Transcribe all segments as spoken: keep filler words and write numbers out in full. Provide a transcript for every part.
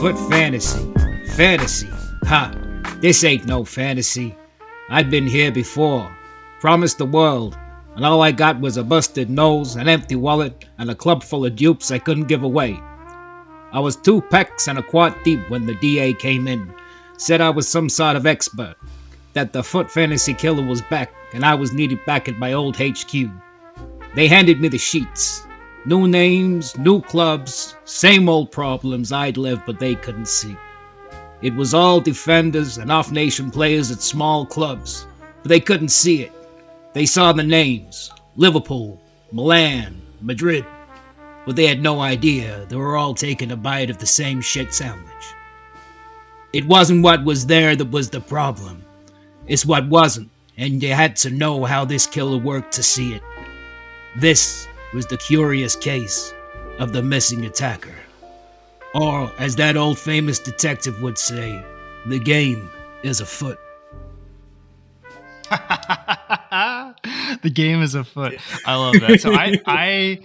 Foot fantasy. Fantasy. Ha. This ain't no fantasy. I'd been here before. Promised the world. And all I got was a busted nose, an empty wallet, and a club full of dupes I couldn't give away. I was two pecks and a quart deep when the D A came in. Said I was some sort of expert. That the foot fantasy killer was back, and I was needed back at my old H Q. They handed me the sheets. New names, new clubs, same old problems I'd lived but they couldn't see. It was all defenders and off-nation players at small clubs, but they couldn't see it. They saw the names, Liverpool, Milan, Madrid, but they had no idea they were all taking a bite of the same shit sandwich. It wasn't what was there that was the problem. It's what wasn't, and you had to know how this killer worked to see it. This was the curious case of the missing attacker. Or, as that old famous detective would say, the game is afoot. The game is afoot. I love that. So I, I,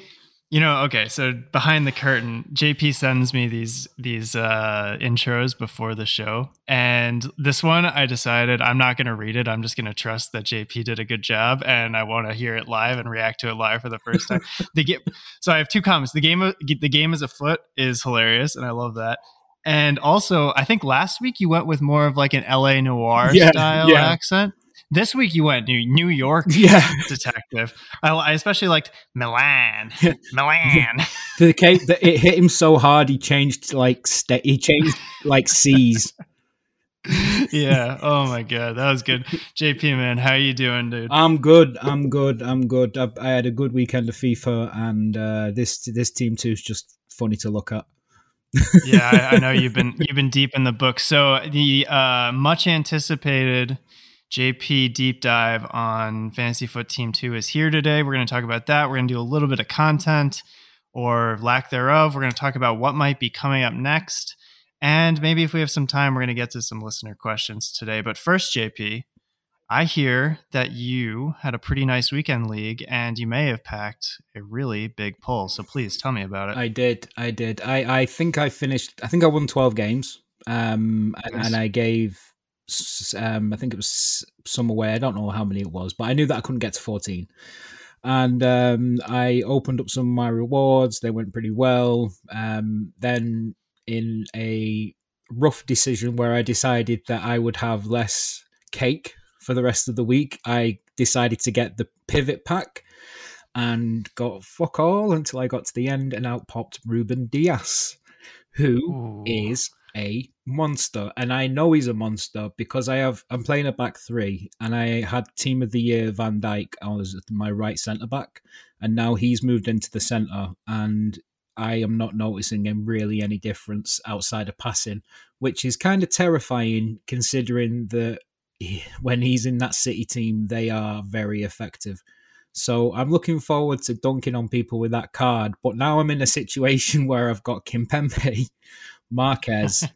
you know, okay, so behind the curtain, J P sends me these, these uh, intros before the show. And this one, I decided I'm not going to read it. I'm just going to trust that J P did a good job, and I want to hear it live and react to it live for the first time. The game, so I have two comments. The game, the game is afoot is hilarious, and I love that. And also, I think last week you went with more of like an L A noir yeah, style yeah. accent. This week you went New, New York yeah. detective. I, I especially liked Milan. Yeah. Milan. The, the case, the, it hit him so hard he changed like sta- he changed like C's. Yeah. Oh my god, that was good. J P man, how you doing, dude? I'm good. I'm good. I'm good. I, I had a good weekend of FIFA, and uh, this this team too is just funny to look at. Yeah, I, I know you've been you've been deep in the book. So the uh, much anticipated J P deep dive on Fantasy Foot Team two is here today. We're going to talk about that. We're going to do a little bit of content or lack thereof. We're going to talk about what might be coming up next. And maybe if we have some time, we're going to get to some listener questions today. But first, J P, I hear that you had a pretty nice weekend league and you may have packed a really big pull. So please tell me about it. I did. I did. I, I think I finished. I think I won twelve games um, and, nice. and I gave... Um, I think it was some away. I don't know how many it was, but I knew that I couldn't get to fourteen. And um, I opened up some of my rewards. They went pretty well. Um, then in a rough decision where I decided that I would have less cake for the rest of the week, I decided to get the pivot pack and got fuck all until I got to the end, and out popped Ruben Diaz, who Ooh. is... a monster. And I know he's a monster because I have I'm playing a back three, and I had team of the year Van Dijk as my right centre back, and now he's moved into the centre, and I am not noticing him really any difference outside of passing, which is kind of terrifying considering that when he's in that City team they are very effective. So I'm looking forward to dunking on people with that card, but now I'm in a situation where I've got Kimpembe, Marquez,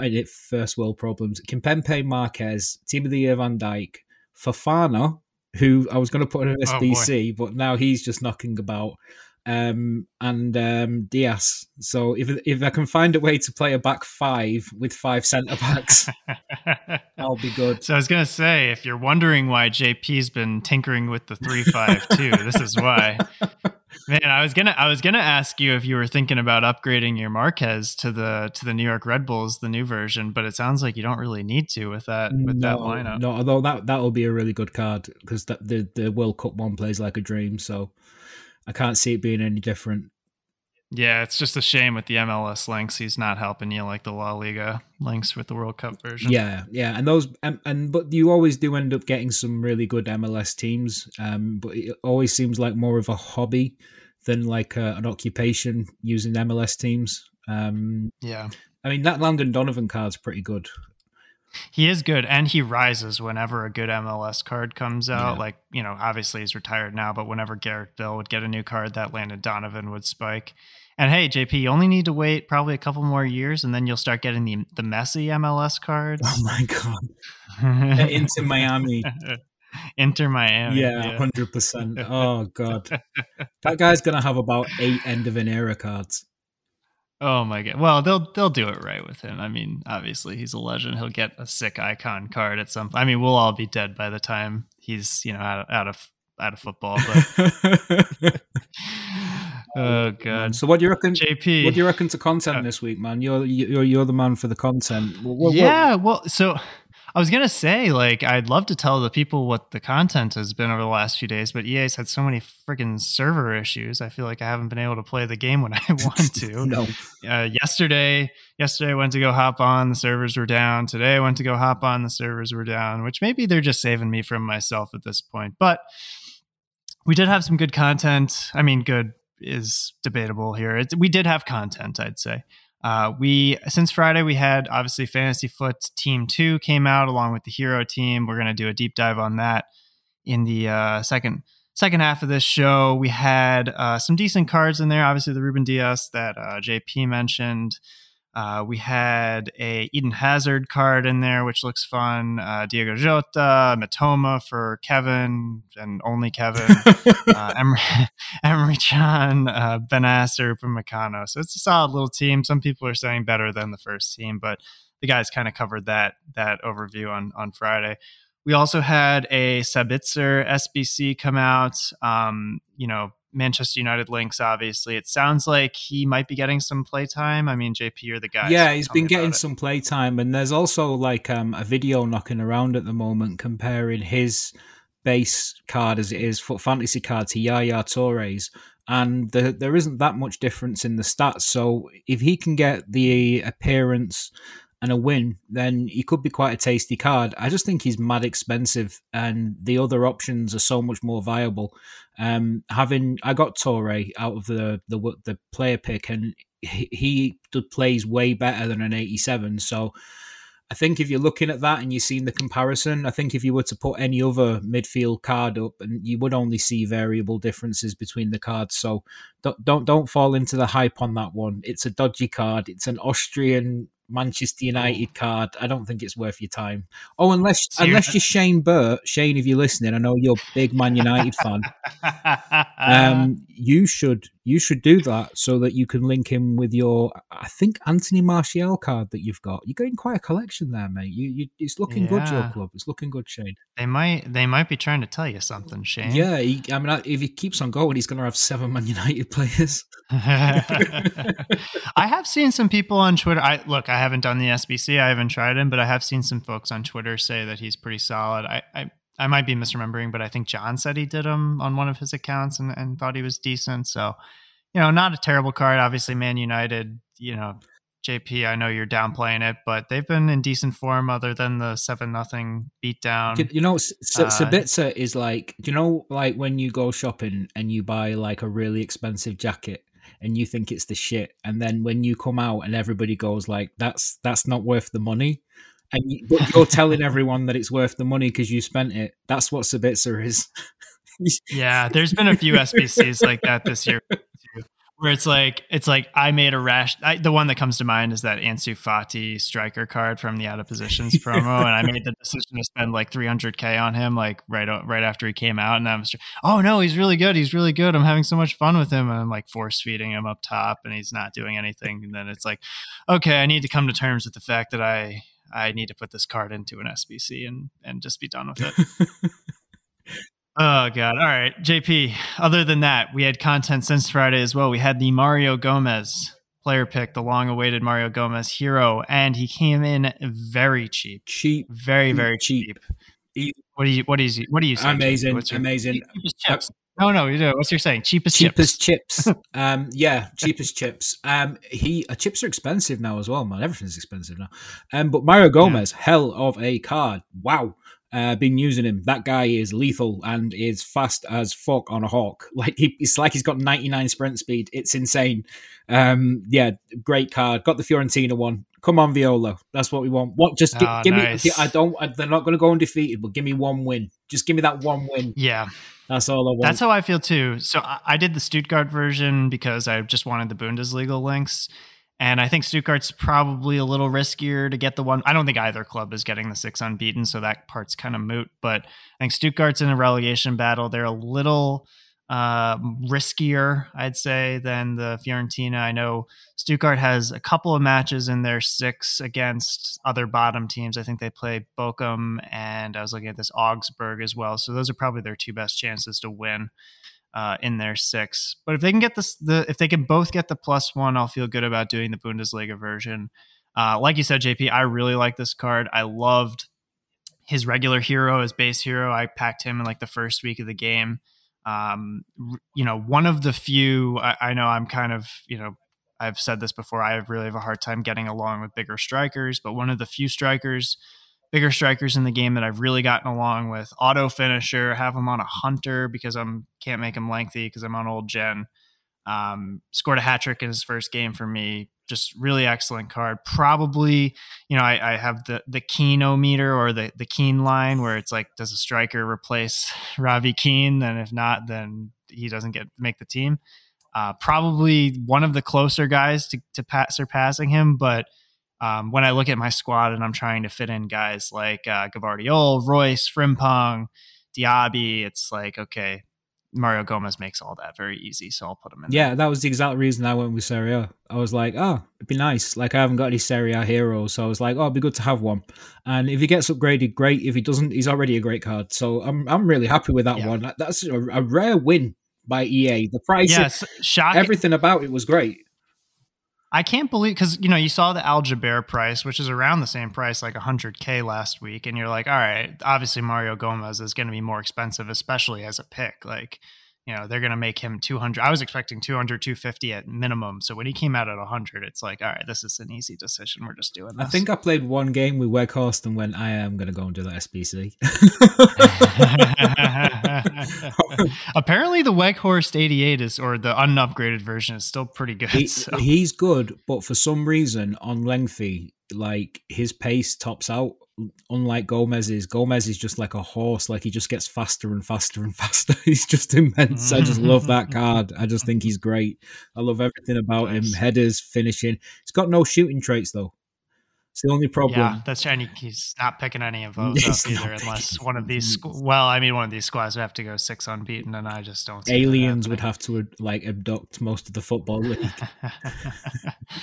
it first world problems. Kimpembe, Marquez, team of the year Van Dijk, Fofana, who I was going to put in an S B C, oh but now he's just knocking about, um, and um, Diaz. So if if I can find a way to play a back five with five centre backs, I'll be good. So I was going to say, if you're wondering why J P's been tinkering with the three five two, this is why. Man, I was gonna, I was gonna ask you if you were thinking about upgrading your Marquez to the to the New York Red Bulls, the new version, but it sounds like you don't really need to with that with no, that lineup. No, although that that'll be a really good card because that the the World Cup one plays like a dream, so I can't see it being any different. Yeah, it's just a shame with the M L S links. He's not helping you like the La Liga links with the World Cup version. Yeah, yeah, and those and, and but you always do end up getting some really good M L S teams. Um, but it always seems like more of a hobby than like a, an occupation using M L S teams. Um, yeah, I mean that Landon Donovan card's pretty good. He is good, and he rises whenever a good M L S card comes out. Yeah. Like, you know, obviously he's retired now, but whenever Garrett Bill would get a new card, that Landon Donovan would spike. And hey, J P, you only need to wait probably a couple more years, and then you'll start getting the the messy M L S cards. Oh my god, Inter Miami, Inter Miami, yeah, hundred yeah. percent. Oh god, that guy's gonna have about eight end of an era cards. Oh my god! Well, they'll they'll do it right with him. I mean, obviously he's a legend. He'll get a sick icon card at some. I mean, we'll all be dead by the time he's you know out, out of out of football. But. Oh god! So what do you reckon, J P? What do you reckon to content uh, this week, man? You're you're you're the man for the content. What, what, yeah. What? Well, so. I was going to say, like, I'd love to tell the people what the content has been over the last few days, but E A's had so many freaking server issues. I feel like I haven't been able to play the game when I want to. no. Uh, yesterday, yesterday I went to go hop on. The servers were down. Today I went to go hop on. The servers were down, which maybe they're just saving me from myself at this point. But we did have some good content. I mean, good is debatable here. It, we did have content, I'd say. Uh, we since Friday we had obviously Fantasy Foot Team Two came out along with the Hero Team. We're gonna do a deep dive on that in the uh, second second half of this show. We had uh, some decent cards in there. Obviously the Ruben Diaz that uh, J P mentioned. Uh, we had a Eden Hazard card in there which looks fun. Uh, Diogo Jota, Mitoma for Kevin and only Kevin. uh, Emre, Emre Can, uh, Benasser, Upamecano. So it's a solid little team. Some people are saying better than the first team, but the guys kind of covered that that overview on on Friday. We also had a Sabitzer S B C come out. Um, you know. Manchester United links, obviously. It sounds like he might be getting some playtime. I mean, J P, you're the guy. Yeah, so he's been getting some playtime. And there's also like um, a video knocking around at the moment comparing his base card as it is, Foot Fantasy card, to Yaya Toure's. And the, there isn't that much difference in the stats. So if he can get the appearance and a win, then he could be quite a tasty card. I just think he's mad expensive and the other options are so much more viable. Um, having I got Toure out of the the, the player pick and he, he plays way better than an eighty-seven. So I think if you're looking at that and you're seeing the comparison, I think if you were to put any other midfield card up, and you would only see variable differences between the cards. So don't don't, don't fall into the hype on that one. It's a dodgy card. It's an Austrian Manchester United card. I don't think it's worth your time. Oh, unless Seriously? unless you're Shane Burt. Shane, if you're listening, I know you're a big Man United fan. Um, you should you should do that so that you can link him with your, I think, Anthony Martial card that you've got. You're getting quite a collection there, mate. You, you it's looking yeah. good. Your club, it's looking good, Shane. They might they might be trying to tell you something, Shane. Yeah, he, I mean, if he keeps on going, he's going to have seven Man United players. I have seen some people on Twitter. I look, I haven't done the S B C. I haven't tried him, but I have seen some folks on Twitter say that he's pretty solid. I. I I might be misremembering, but I think John said he did him on one of his accounts and, and thought he was decent. So, you know, not a terrible card. Obviously, Man United, you know, J P, I know you're downplaying it, but they've been in decent form other than the seven nothing beatdown. You know, Sabitzer uh, is like, you know, like when you go shopping and you buy like a really expensive jacket and you think it's the shit. And then when you come out and everybody goes like, that's that's not worth the money. And you, but you're telling everyone that it's worth the money because you spent it. That's what Sabitzer is. Yeah, there's been a few S B Cs like that this year, too, where it's like it's like I made a rash. I, the one that comes to mind is that Ansu Fati striker card from the Out of Positions promo, and I made the decision to spend like three hundred K on him, like right right after he came out, and I was oh no, he's really good, he's really good. I'm having so much fun with him, and I'm like force feeding him up top, and he's not doing anything. And then it's like, okay, I need to come to terms with the fact that I. I need to put this card into an S B C and, and just be done with it. Oh, God. All right, J P, other than that, we had content since Friday as well. We had the Mario Gomez player pick, the long-awaited Mario Gomez hero, and he came in very cheap. Cheap. Very, very cheap. cheap. What do you What do you, what do you say? Amazing. What's your, amazing. Cheapest chips. No, no, you know what's you're saying? Cheapest, cheapest chips. chips. um, yeah, cheapest chips. Um, he uh, chips are expensive now as well, man. Everything's expensive now. Um, but Mario Gomez, yeah. hell of a card. Wow, uh, been using him. That guy is lethal and is fast as fuck on a hawk. Like he, it's like he's got ninety-nine sprint speed. It's insane. Um, yeah, great card. Got the Fiorentina one. Come on, Viola. That's what we want. What? Just gi- oh, give nice. me. I don't. I, they're not going to go undefeated, but give me one win. Just give me that one win. Yeah. That's all I want. That's how I feel too. So I, I did the Stuttgart version because I just wanted the Bundesliga links. And I think Stuttgart's probably a little riskier to get the one. I don't think either club is getting the six unbeaten. So that part's kind of moot, but I think Stuttgart's in a relegation battle. They're a little uh, riskier, I'd say, than the Fiorentina. I know Stuttgart has a couple of matches in their six against other bottom teams. I think they play Bochum, and I was looking at this Augsburg as well. So those are probably their two best chances to win uh, in their six. But if they can get this, the if they can both get the plus one, I'll feel good about doing the Bundesliga version. Uh, like you said, J P, I really like this card. I loved his regular hero, his base hero. I packed him in like the first week of the game. Um, you know, one of the few, I, I know I'm kind of, you know, I've said this before, I really have a hard time getting along with bigger strikers, but one of the few strikers, bigger strikers in the game that I've really gotten along with. Auto finisher, have him on a hunter because I'm can't make him lengthy because I'm on old gen. Um, scored a hat trick in his first game for me. Just really excellent card. Probably, you know, I, I have the, the Keane-o-meter or the, the Keane line where it's like, does a striker replace Ravi Keane? And if not, then he doesn't get make the team. Uh, probably one of the closer guys to, to pat, surpassing him. But um, when I look at my squad and I'm trying to fit in guys like uh, Gavardiol, Royce, Frimpong, Diaby, it's like, okay, Mario Gomez makes all that very easy, so I'll put him in. Yeah, there. That was the exact reason I went with Serie A. I was like, oh, it'd be nice. Like, I haven't got any Serie A heroes, so I was like, oh, it'd be good to have one. And if he gets upgraded, great. If he doesn't, he's already a great card. So I'm I'm really happy with that yeah. one. That's a, a rare win by E A. The price, yes, shocking. Everything about it was great. I can't believe, because, you know, you saw the Al Jaber price, which is around the same price, like one hundred K last week. And you're like, all right, obviously Mario Gomez is going to be more expensive, especially as a pick. Like, you know, they're going to make him two hundred. I was expecting two hundred, two fifty at minimum. So when he came out at one hundred, it's like, all right, this is an easy decision. We're just doing this. I think I played one game with Weghorst and went, I am going to go and do that S P C. Apparently the Weghorst eighty-eight is, or the unupgraded version is still pretty good. He, so. He's good, but for some reason on lengthy, like his pace tops out. Unlike Gomez's, Gomez is just like a horse. Like he just gets faster and faster and faster. He's just immense. I just love that card. I just think he's great. I love everything about nice. him. Headers, finishing. He's got no shooting traits though. It's the only problem. Yeah, that's and he's not picking any of those he's up either, unless one of these. Squ- well, I mean, one of these squads would have to go six unbeaten, and I just don't. See Aliens would have to like abduct most of the football league.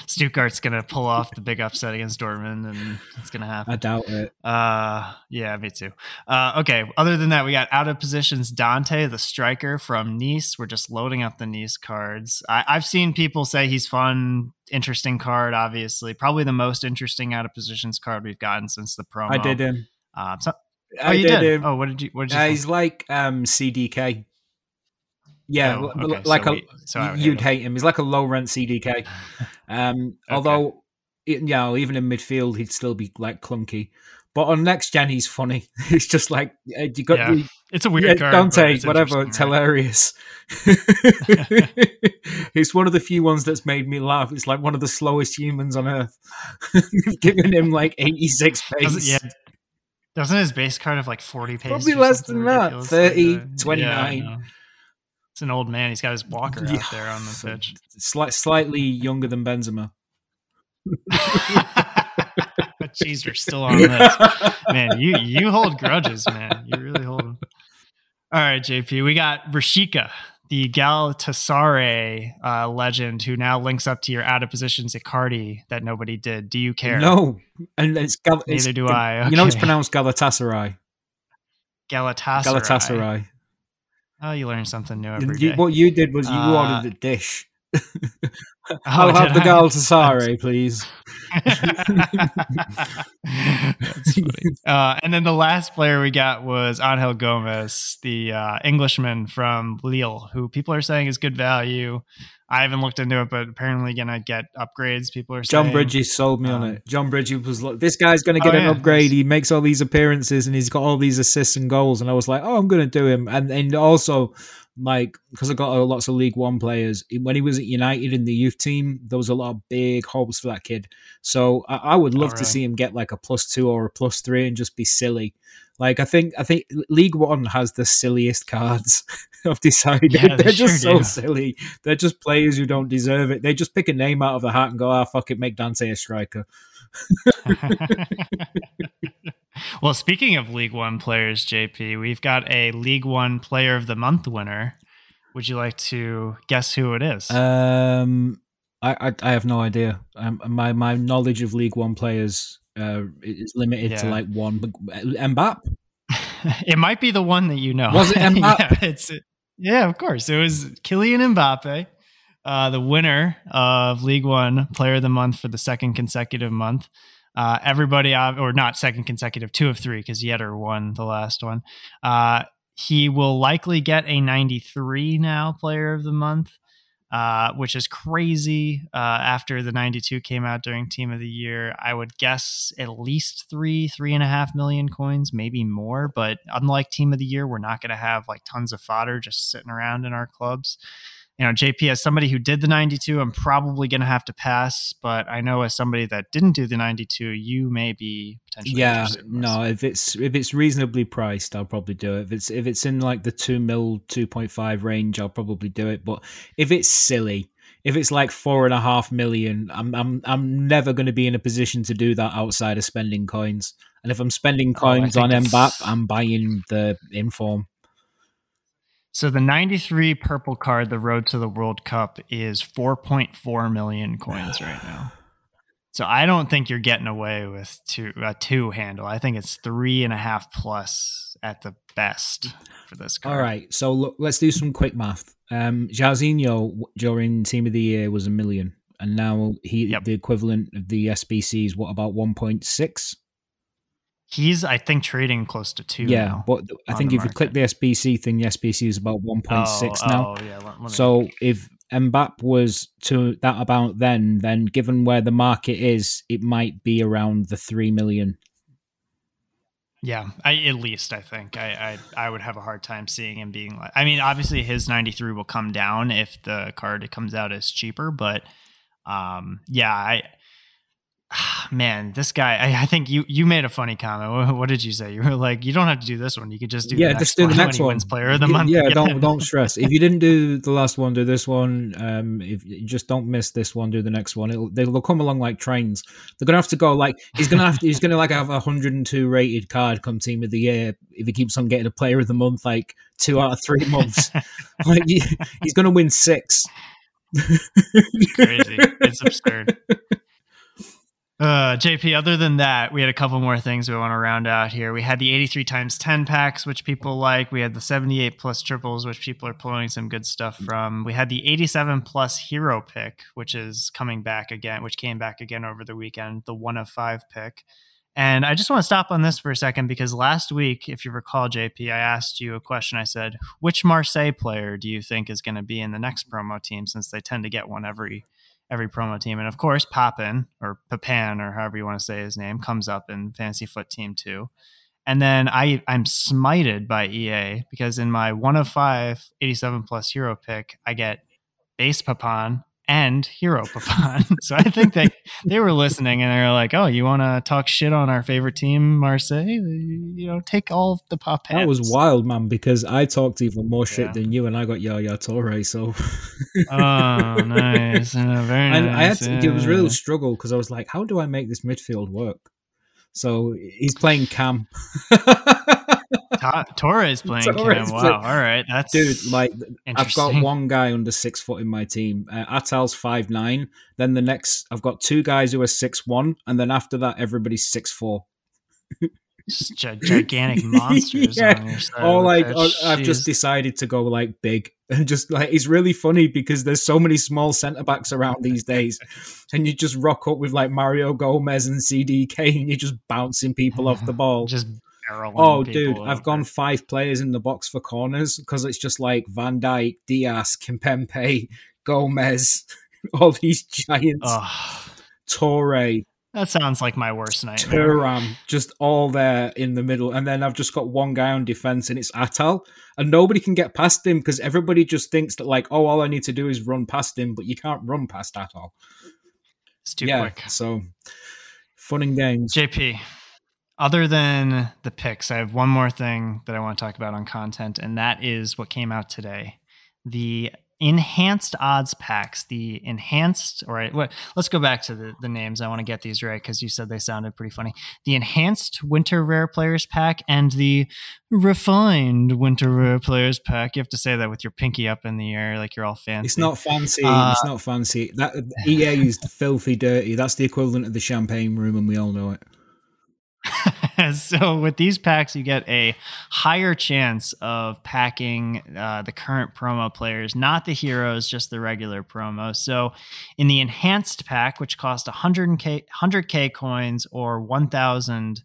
Stuttgart's gonna pull off the big upset against Dortmund, and it's gonna happen. I doubt it. Uh, yeah, me too. Uh, okay. Other than that, we got out of positions. Dante, the striker from Nice. We're just loading up the Nice cards. I- I've seen people say he's fun. Interesting card, obviously. Probably the most interesting out of positions card we've gotten since the promo. I did him. Uh, so, oh, I you did. did. Him. Oh, what did you? What did you? Uh, he's like um, C D K. Yeah, oh, okay. like so a we, so you'd hate him. him. He's like a low rent C D K. Um, okay. Although, you know, even in midfield, he'd still be like clunky. But on next gen, he's funny. It's just like you got. Yeah. The, it's a weird yeah, card. Dante, it's whatever. It's right? hilarious. It's one of the few ones that's made me laugh. It's like one of the slowest humans on earth. They've given him like eighty-six pace. Yeah. Doesn't his base card have like forty pace? Probably less than that. thirty, like a, twenty-nine. Yeah, it's an old man. He's got his walker yeah. out there on the pitch. Slight, slightly younger than Benzema. Jeez, you're still on this, man. You you hold grudges, man. You really hold them. All right, J P. We got Rashika, the Galatasaray uh, legend, who now links up to your out of position Icardi that nobody did. Do you care? No, and it's Gal- neither it's, do I. Okay. You know, it's pronounced Galatasaray. Galatasaray. Galatasaray. Oh, you learn something new every you, day. What you did was you uh, ordered the dish. I'll oh, have the Galatasaray, please. That's funny. Uh, and then the last player we got was Angel Gomez, the uh, Englishman from Lille, who people are saying is good value. I haven't looked into it, but apparently going to get upgrades, people are saying. John Bridges sold me um, on it. John Bridges was like, this guy's going to get oh, an yeah, upgrade. He makes all these appearances and he's got all these assists and goals. And I was like, oh, I'm going to do him. And and also... Like, because I got lots of League One players, when he was at United in the youth team, there was a lot of big hopes for that kid. So I, I would love All right. to see him get like a plus two or a plus three and just be silly. Like I think I think League One has the silliest cards. I've decided yeah, they they're sure just so do. silly. They're just players who don't deserve it. They just pick a name out of the hat and go, "Ah, oh, fuck it, make Dante a striker." Well, speaking of League One players, J P, we've got a League One Player of the Month winner Would you like to guess who it is? Um, I I, I have no idea. Um, my my knowledge of League One players uh, is limited yeah. to like one. But Mbappe. It might be the one that you know. Was it Mbappe? yeah, it's, yeah, of course. It was Kylian Mbappe, uh, the winner of League One Player of the Month for the second consecutive month. Uh, everybody, or not second consecutive, two of three, because Yetter won the last one. Uh, he will likely get a ninety-three now, Player of the Month, uh, which is crazy. Uh, after the ninety-two came out during Team of the Year, I would guess at least three, three and a half million coins, maybe more. But unlike Team of the Year, we're not going to have like tons of fodder just sitting around in our clubs. You know, J P, as somebody who did the ninety-two, I'm probably going to have to pass. But I know as somebody that didn't do the ninety-two, you may be potentially yeah. No, if it's if it's reasonably priced, I'll probably do it. If it's if it's in like the two mil, two point five range, I'll probably do it. But if it's silly, if it's like four and a half million, I'm I'm I'm never going to be in a position to do that outside of spending coins. And if I'm spending coins oh, on Mbappe, I'm buying the Inform. So the ninety-three purple card, the road to the World Cup, is four point four million coins right now. So I don't think you're getting away with two, a two handle. I think it's three and a half plus at the best for this card. All right. So look, let's do some quick math. Um, Jorginho during Team of the Year was a million. And now he yep. the equivalent of the S B C is what, about one point six? He's, I think, trading close to two. Yeah, now but I think if market. you click the S B C thing, the S B C is about one point oh, six now. Oh, yeah. Let, let so me. If Mbappe was to that amount, then then given where the market is, it might be around the three million. Yeah, I, at least I think I, I I would have a hard time seeing him being like. I mean, obviously his ninety-three will come down if the card comes out as cheaper, but um, yeah, I. Man, this guy, I, I think you, you made a funny comment. What did you say? You were like, you don't have to do this one. You could just do, yeah, the next just do the next one. Wins player of the month. Yeah, don't, don't stress. If you didn't do the last one, do this one. Um, if you just don't miss this one, do the next one. It'll, they'll come along like trains. They're going to have to go like, he's going to have to, he's going to like have a one hundred two rated card come Team of the Year. If he keeps on getting a player of the month, like two out of three months, like he, he's going to win six. It's crazy. It's absurd. Uh, J P, other than that, we had a couple more things we want to round out here. We had the eighty-three times ten packs, which people like. We had the seventy-eight plus triples, which people are pulling some good stuff from. We had the eighty-seven plus hero pick, which is coming back again, which came back again over the weekend, the one of five pick. And I just want to stop on this for a second, because last week, if you recall, J P, I asked you a question. I said, which Marseille player do you think is going to be in the next promo team, since they tend to get one every every promo team? And of course, Papin, or Papin, or however you want to say his name, comes up in Fantasy Foot Team two. And then I, I'm smited by E A, because in my one of five eighty-seven plus hero pick, I get base Papin and hero Papin. So I think they, they were listening and they were like, oh, you want to talk shit on our favorite team, Marseille? You know, take all of the Papins. That was wild, man, because I talked even more shit yeah. than you, and I got Yaya Toure, so... Oh, nice. Yeah, very and nice. I had to, yeah. It was a real struggle, because I was like, how do I make this midfield work? So he's playing Cam. Ta- Torres playing Torres Cam. Wow. Playing. All right. That's Dude, like, I've got one guy under six foot in my team. Uh, Atal's five nine. Then the next, I've got two guys who are six one. And then after that, everybody's six four. Just g- gigantic monsters. Yeah. On your side or like, or I've just decided to go like big. And just like, it's really funny because there's so many small centre backs around these days, and you just rock up with like Mario Gomez and C D K, and you're just bouncing people off the ball. Just barreling. Oh, dude, over. I've gone five players in the box for corners, because it's just like Van Dijk, Diaz, Kimpembe, Gomez, all these giants, oh. Toure. That sounds like my worst nightmare. Turam, just all there in the middle. And then I've just got one guy on defense, and it's Atal. And nobody can get past him, because everybody just thinks that, like, oh, all I need to do is run past him, but you can't run past Atal. It's too yeah, quick. So, fun and games. J P, other than the picks, I have one more thing that I want to talk about on content, and that is what came out today. The enhanced odds packs, the enhanced, all right, let's go back to the, the names. I want to get these right because you said they sounded pretty funny. The enhanced winter rare players pack and the refined winter rare players pack. You have to say that with your pinky up in the air like you're all fancy. It's not fancy. Uh, it's not fancy. That E A used filthy dirty. That's the equivalent of the champagne room, and we all know it. So with these packs, you get a higher chance of packing uh, the current promo players, not the heroes, just the regular promo. So in the enhanced pack, which cost one hundred K coins or one thousand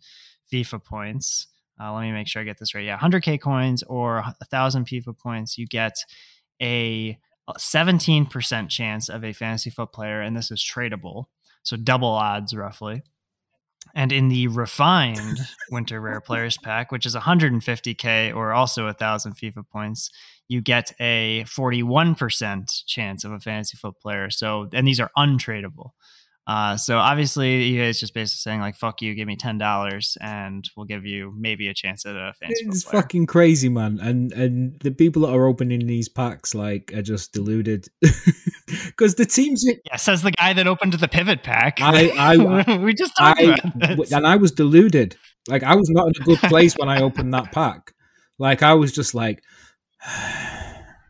FIFA points. Uh, let me make sure I get this right. Yeah, one hundred K coins or one thousand FIFA points, you get a seventeen percent chance of a fantasy foot player, and this is tradable. So double odds roughly. And in the refined winter rare players pack, which is one hundred fifty K or also one thousand FIFA points, you get a forty-one percent chance of a fantasy foot player. So, and these are untradeable. Uh, so obviously E A is just basically saying like, fuck you, give me ten dollars and we'll give you maybe a chance at a fantasy foot player. It's fucking crazy, man. And, and the people that are opening these packs, like, are just deluded because the teams. That- yeah, says the guy that opened the pivot pack. I, I we just talked I, about this. And I was deluded. Like, I was not in a good place when I opened that pack. Like, I was just like,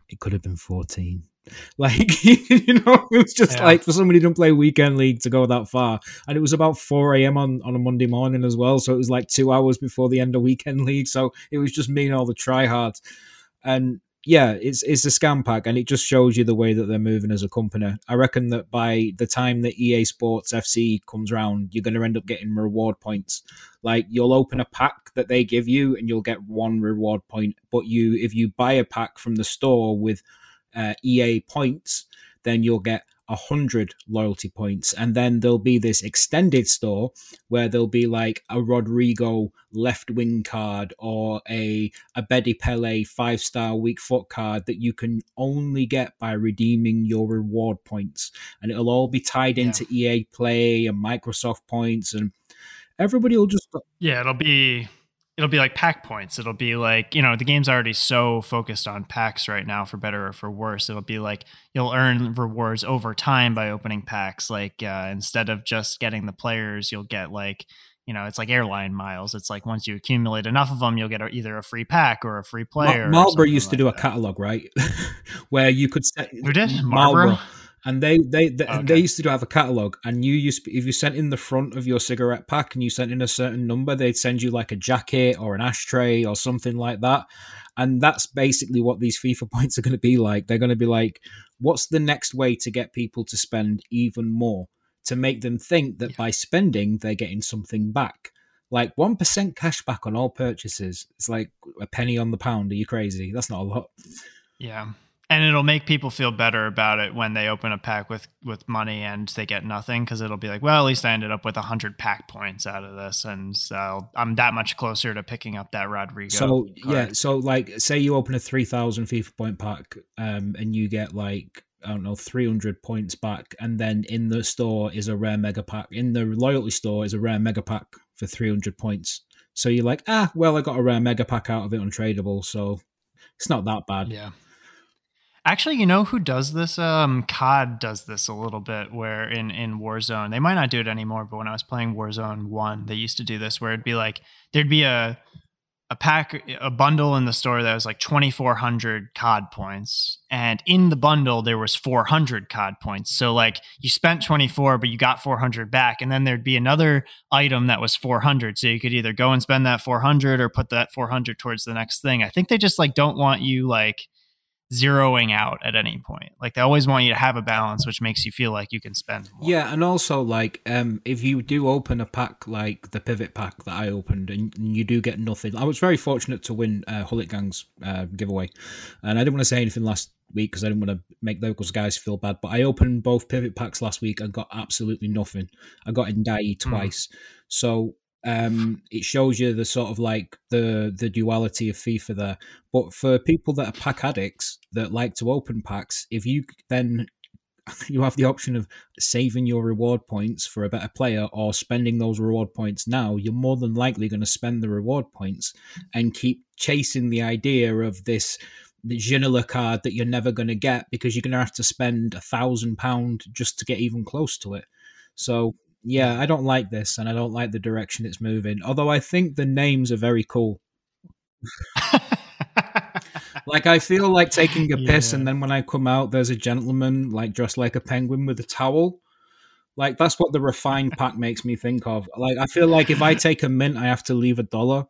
it could have been fourteen. Like, you know, it was just yeah. like for somebody who didn't play weekend league to go that far, and it was about four a.m. on on a Monday morning as well, so it was like two hours before the end of weekend league, so it was just me and all the tryhards. And yeah, it's it's a scam pack, and it just shows you the way that they're moving as a company. I reckon that by the time that E A Sports F C comes around, you're going to end up getting reward points. Like, you'll open a pack that they give you and you'll get one reward point, but you if you buy a pack from the store with Uh, E A points, then you'll get one hundred loyalty points. And then there'll be this extended store where there'll be like a Rodrigo left wing card or a Abedi Pele five-star weak foot card that you can only get by redeeming your reward points. And it'll all be tied yeah. into E A Play and Microsoft points, and everybody will just... Yeah, it'll be... It'll be like pack points. It'll be like, you know, the game's already so focused on packs right now, for better or for worse. It'll be like you'll earn rewards over time by opening packs. Like uh, instead of just getting the players, you'll get like, you know, it's like airline miles. It's like once you accumulate enough of them, you'll get either a free pack or a free player. Mar- Marlboro used to like do that. a catalog, right? Where you could set Who did? Marlboro. Marlboro. And they they they, okay. they used to have a catalog, and you used to, if you sent in the front of your cigarette pack and you sent in a certain number, they'd send you like a jacket or an ashtray or something like that. And that's basically what these FIFA points are going to be like. They're going to be like, what's the next way to get people to spend even more, to make them think that yeah. by spending they're getting something back, like one percent cash back on all purchases. It's like a penny on the pound. Are you crazy? That's not a lot. Yeah. And it'll make people feel better about it when they open a pack with, with money and they get nothing, because it'll be like, well, at least I ended up with one hundred pack points out of this, and so I'm that much closer to picking up that Rodrigo. So, card. yeah, so like say you open a three thousand FIFA point pack um, and you get like, I don't know, three hundred points back, and then in the store is a rare mega pack. In the loyalty store is a rare mega pack for three hundred points. So you're like, ah, well, I got a rare mega pack out of it on tradable, so it's not that bad. Yeah. Actually, you know who does this? Um, C O D does this a little bit, where in, in Warzone, they might not do it anymore, but when I was playing Warzone one, they used to do this where it'd be like, there'd be a a pack, a bundle in the store that was like twenty-four hundred C O D points. And in the bundle, there was four hundred C O D points. So like you spent twenty-four, but you got four hundred back. And then there'd be another item that was four hundred. So you could either go and spend that four hundred or put that four hundred towards the next thing. I think they just like don't want you like zeroing out at any point. Like they always want you to have a balance, which makes you feel like you can spend more. Yeah, and also like um if you do open a pack like the pivot pack that I opened and you do get nothing. I was very fortunate to win uh Hullet Gang's uh giveaway, and I didn't want to say anything last week because I didn't want to make those guys feel bad, but I opened both pivot packs last week and got absolutely nothing. I got Ndai twice. Mm. So Um, it shows you the sort of like the the duality of FIFA there. But for people that are pack addicts that like to open packs, if you then you have the option of saving your reward points for a better player or spending those reward points now, you're more than likely going to spend the reward points and keep chasing the idea of this the Ginola card that you're never going to get because you're going to have to spend a thousand pound just to get even close to it. So yeah, I don't like this, and I don't like the direction it's moving. Although I think the names are very cool. Like, I feel like taking a piss, yeah. and then when I come out, there's a gentleman like dressed like a penguin with a towel. Like, that's what the refined pack makes me think of. Like, I feel like if I take a mint, I have to leave a dollar.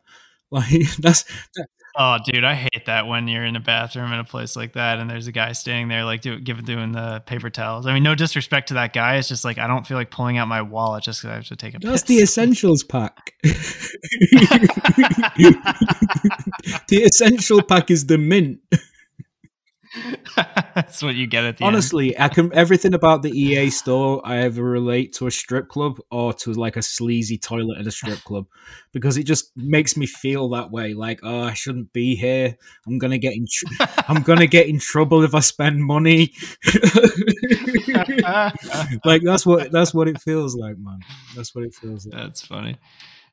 Like, that's... That. Oh, dude, I hate that when you're in a bathroom in a place like that and there's a guy standing there, like, do, give, doing the paper towels. I mean, no disrespect to that guy. It's just, like, I don't feel like pulling out my wallet just because I have to take a piss. That's the essentials pack. The essential pack is the mint. That's what you get at the Honestly, end. I can, everything about the E A store I ever relate to a strip club or to like a sleazy toilet at a strip club, because it just makes me feel that way. Like, oh, I shouldn't be here. I'm gonna get in. Tr- I'm gonna get in trouble if I spend money. Like, that's what that's what it feels like, man. That's what it feels like. That's funny.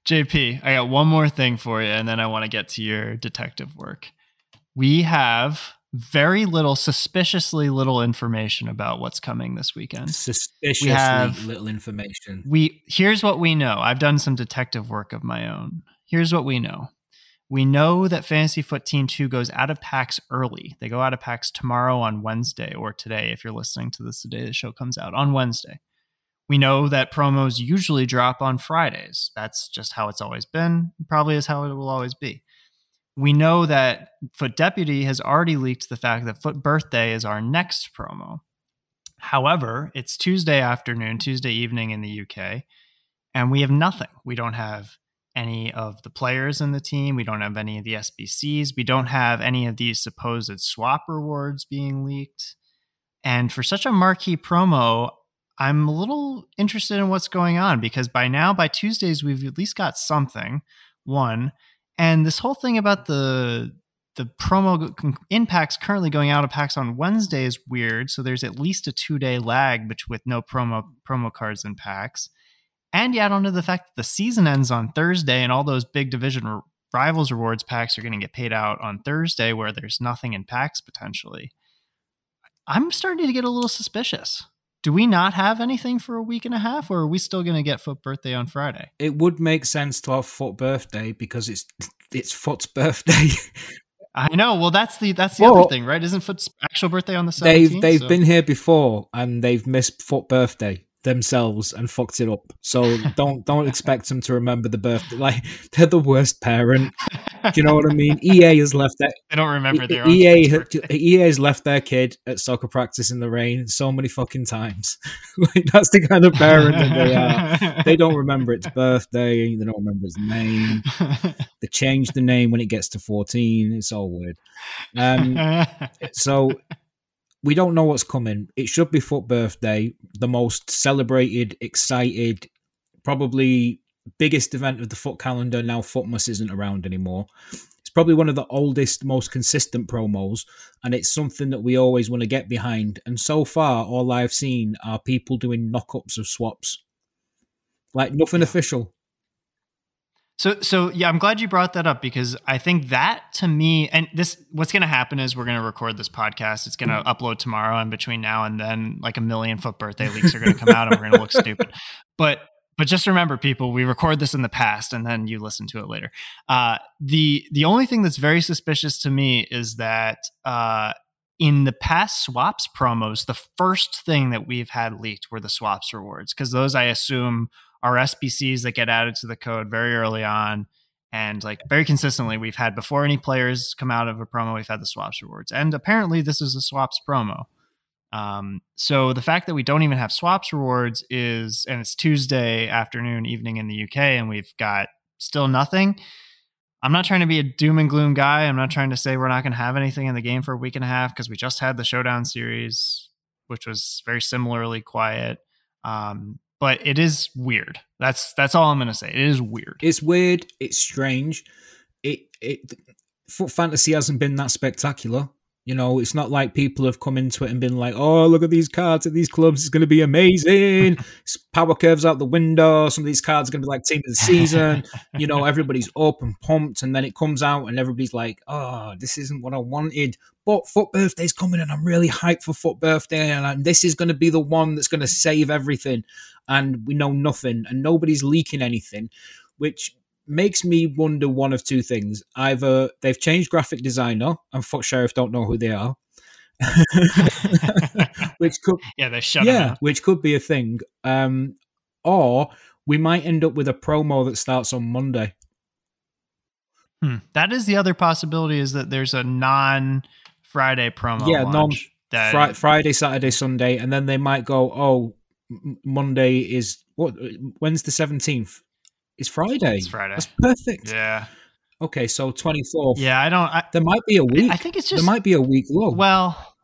J P, I got one more thing for you, and then I want to get to your detective work. We have very little, suspiciously little information about what's coming this weekend. Suspiciously we have, little information. We here's what we know. I've done some detective work of my own. Here's what we know. We know that Fantasy Foot Team two goes out of PAX early. They go out of PAX tomorrow on Wednesday, or today, if you're listening to this the day the show comes out, on Wednesday. We know that promos usually drop on Fridays. That's just how it's always been. Probably is how it will always be. We know that Foot Deputy has already leaked the fact that Foot Birthday is our next promo. However, it's Tuesday afternoon, Tuesday evening in the U K, and we have nothing. We don't have any of the players in the team. We don't have any of the S B Cs. We don't have any of these supposed swap rewards being leaked. And for such a marquee promo, I'm a little interested in what's going on, because by now, by Tuesdays, we've at least got something. One... And this whole thing about the the promo in PAX currently going out of PAX on Wednesday is weird. So there's at least a two-day lag between, with no promo promo cards in PAX. And you add on to the fact that the season ends on Thursday, and all those big division r- rivals rewards packs are going to get paid out on Thursday, where there's nothing in PAX potentially. I'm starting to get a little suspicious. Do we not have anything for a week and a half, or are we still going to get Foot Birthday on Friday? It would make sense to have Foot Birthday because it's it's Foot's birthday. I know. Well, that's the that's the well, other thing, right? Isn't Foot's actual birthday on the seventeenth? They've they've so. been here before, and they've missed Foot Birthday themselves and fucked it up. So don't don't expect them to remember the birthday. Like, they're the worst parent. Do you know what I mean? E A has left that. They don't remember their own E A E A has left their kid at soccer practice in the rain so many fucking times. Like, that's the kind of parent that they are. They don't remember its birthday. They don't remember its name. They change the name when it gets to fourteen. It's all weird. Um, so we don't know what's coming. It should be Foot Birthday, the most celebrated, excited, probably biggest event of the Foot calendar. Now Footmas isn't around anymore. It's probably one of the oldest, most consistent promos, and it's something that we always want to get behind. And so far, all I've seen are people doing knockups of swaps, like nothing yeah. official. So, so yeah, I'm glad you brought that up, because I think that, to me, and this, what's going to happen is we're going to record this podcast. It's going to upload tomorrow, and between now and then, like a million Foot Birthday leaks are going to come out, and we're going to look stupid. But But just remember, people, we record this in the past, and then you listen to it later. Uh, the the only thing that's very suspicious to me is that uh, in the past swaps promos, the first thing that we've had leaked were the swaps rewards, because those, I assume, are S B Cs that get added to the code very early on. And like very consistently, we've had, before any players come out of a promo, we've had the swaps rewards. And apparently this is a swaps promo. Um, so the fact that we don't even have swaps rewards is, and it's Tuesday afternoon, evening in the U K, and we've got still nothing. I'm not trying to be a doom and gloom guy. I'm not trying to say we're not going to have anything in the game for a week and a half, because we just had the Showdown series, which was very similarly quiet. Um, but it is weird. That's, that's all I'm going to say. It is weird. It's weird. It's strange. It, it, Foot Fantasy hasn't been that spectacular. You know, it's not like people have come into it and been like, oh, look at these cards at these clubs. It's going to be amazing. Power curves out the window. Some of these cards are going to be like team of the season. You know, everybody's up and pumped. And then it comes out and everybody's like, oh, this isn't what I wanted. But Foot Birthday's coming and I'm really hyped for Foot Birthday. And this is going to be the one that's going to save everything. And we know nothing. And nobody's leaking anything, which makes me wonder one of two things. Either they've changed graphic designer and Foot Sheriff don't know who they are. which could Yeah, they're shut yeah, up. Which could be a thing. Um, or we might end up with a promo that starts on Monday. Hmm. That is the other possibility, is that there's a non-Friday promo. Yeah, non fri- Friday, Saturday, Sunday, and then they might go, oh, Monday is what? When's the seventeenth? It's Friday. It's Friday. That's perfect. Yeah. Okay, so twenty-fourth. Yeah, I don't... I, there might be a week. I think it's just... There might be a week low. Well,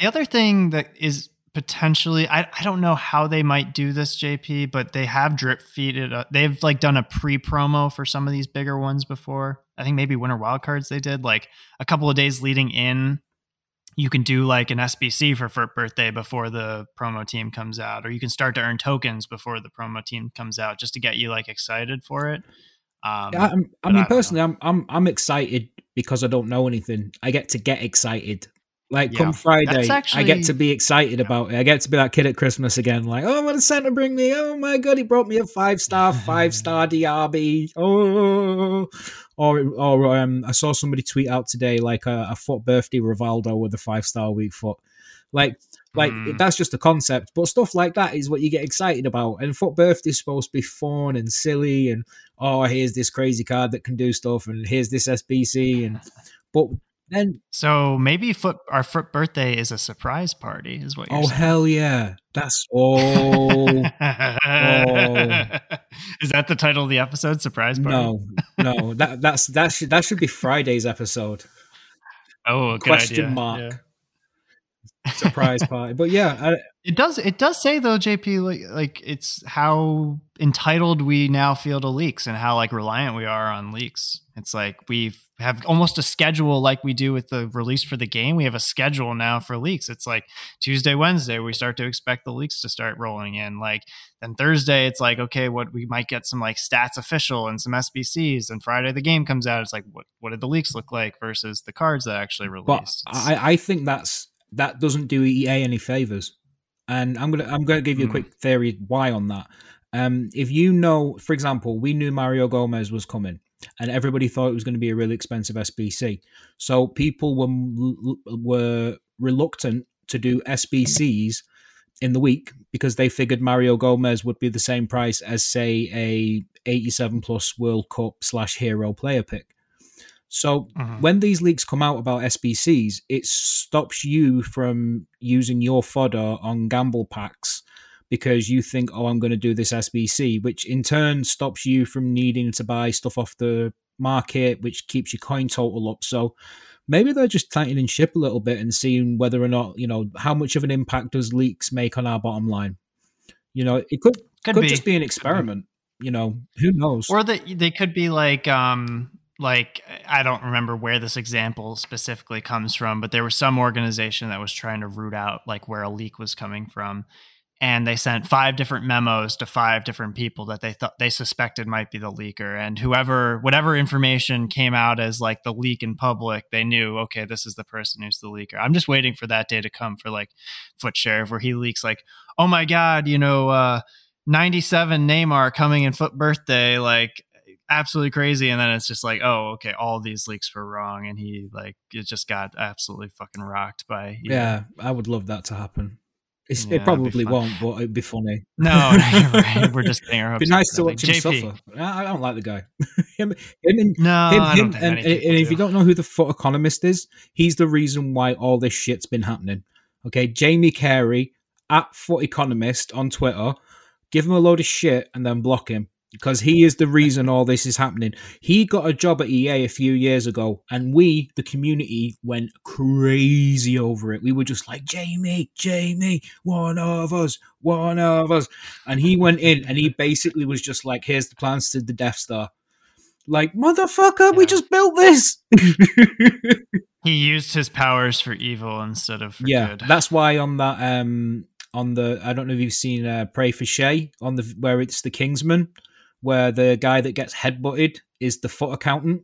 the other thing that is potentially... I, I don't know how they might do this, J P, but they have drip-feeded... Uh, they've, like, done a pre-promo for some of these bigger ones before. I think maybe Winter Wildcards they did. Like, a couple of days leading in, you can do, like, an S B C for Foot Birthday before the promo team comes out, or you can start to earn tokens before the promo team comes out just to get you, like, excited for it. Um, yeah, I'm, I mean, I personally, know. I'm I'm I'm excited because I don't know anything. I get to get excited. Like, yeah. Come Friday, actually, I get to be excited yeah. about it. I get to be that kid at Christmas again. Like, oh, what did Santa bring me? Oh, my God, he brought me a five-star, five-star D R B. Oh, or or um, I saw somebody tweet out today, like, a, a Foot Birthday Rivaldo with a five-star weak foot. Like, like mm. that's just a concept. But stuff like that is what you get excited about. And Foot Birthday is supposed to be fun and silly. And, oh, here's this crazy card that can do stuff. And here's this S B C. And but... And so maybe foot our foot birthday is a surprise party, is what you're oh, saying. Oh, hell yeah. That's oh, oh. Is that the title of the episode? Surprise party? No, no. That that's that should that should be Friday's episode. Oh, good question idea. Mark. Yeah. Surprise party. But yeah, I, it does it does say though, J P, like like it's how entitled we now feel to leaks and how like reliant we are on leaks. It's like we have almost a schedule like we do with the release for the game. We have a schedule now for leaks. It's like Tuesday, Wednesday, we start to expect the leaks to start rolling in. Like then Thursday, it's like, okay, what we might get some like stats official and some S B Cs. And Friday, the game comes out. It's like, what, what did the leaks look like versus the cards that actually released? But I, I think that's that doesn't do E A any favors. And I'm gonna I'm gonna give you a quick theory why on that. Um, if you know, for example, we knew Mario Gomez was coming. And everybody thought it was going to be a really expensive S B C. So people were were reluctant to do S B Cs in the week because they figured Mario Gomez would be the same price as, say, a eighty-seven plus World Cup slash hero player pick. So uh-huh. when these leaks come out about S B Cs, it stops you from using your fodder on gamble packs because you think, oh, I'm going to do this S B C, which in turn stops you from needing to buy stuff off the market, which keeps your coin total up. So maybe they're just tightening ship a little bit and seeing whether or not, you know, how much of an impact does leaks make on our bottom line? You know, it could could, could be. Just be an experiment, be. You know, who knows? Or that they, they could be like... um Like, I don't remember where this example specifically comes from, but there was some organization that was trying to root out like where a leak was coming from. And they sent five different memos to five different people that they thought they suspected might be the leaker. And whoever, whatever information came out as like the leak in public, they knew, okay, this is the person who's the leaker. I'm just waiting for that day to come for like Foot Sheriff where he leaks like, oh my God, you know, uh, ninety-seven Neymar coming in Foot Birthday, like, absolutely crazy. And then it's just like, oh, okay, all these leaks were wrong and he like it just got absolutely fucking rocked by you. Yeah, I would love that to happen. It's, yeah, it probably won't, but it'd be funny. No, no, right. We're just getting our hopes. It'd be nice to watch him suffer. I don't like the guy. him, him, no, him, I don't him, think and, and if you don't know who the Foot Economist is, he's the reason why all this shit's been happening. Okay, Jamie Carey at Foot Economist on Twitter, give him a load of shit and then block him. Because he is the reason all this is happening. He got a job at E A a few years ago, and we, the community, went crazy over it. We were just like, Jamie, Jamie, one of us, one of us. And he went in, and he basically was just like, here's the plans to the Death Star. Like, motherfucker, yeah. we just built this. He used his powers for evil instead of for yeah, good. Yeah, that's why on that, um, on the, I don't know if you've seen uh, Pray for Shay, on the where it's the Kingsman, where the guy that gets headbutted is the foot accountant.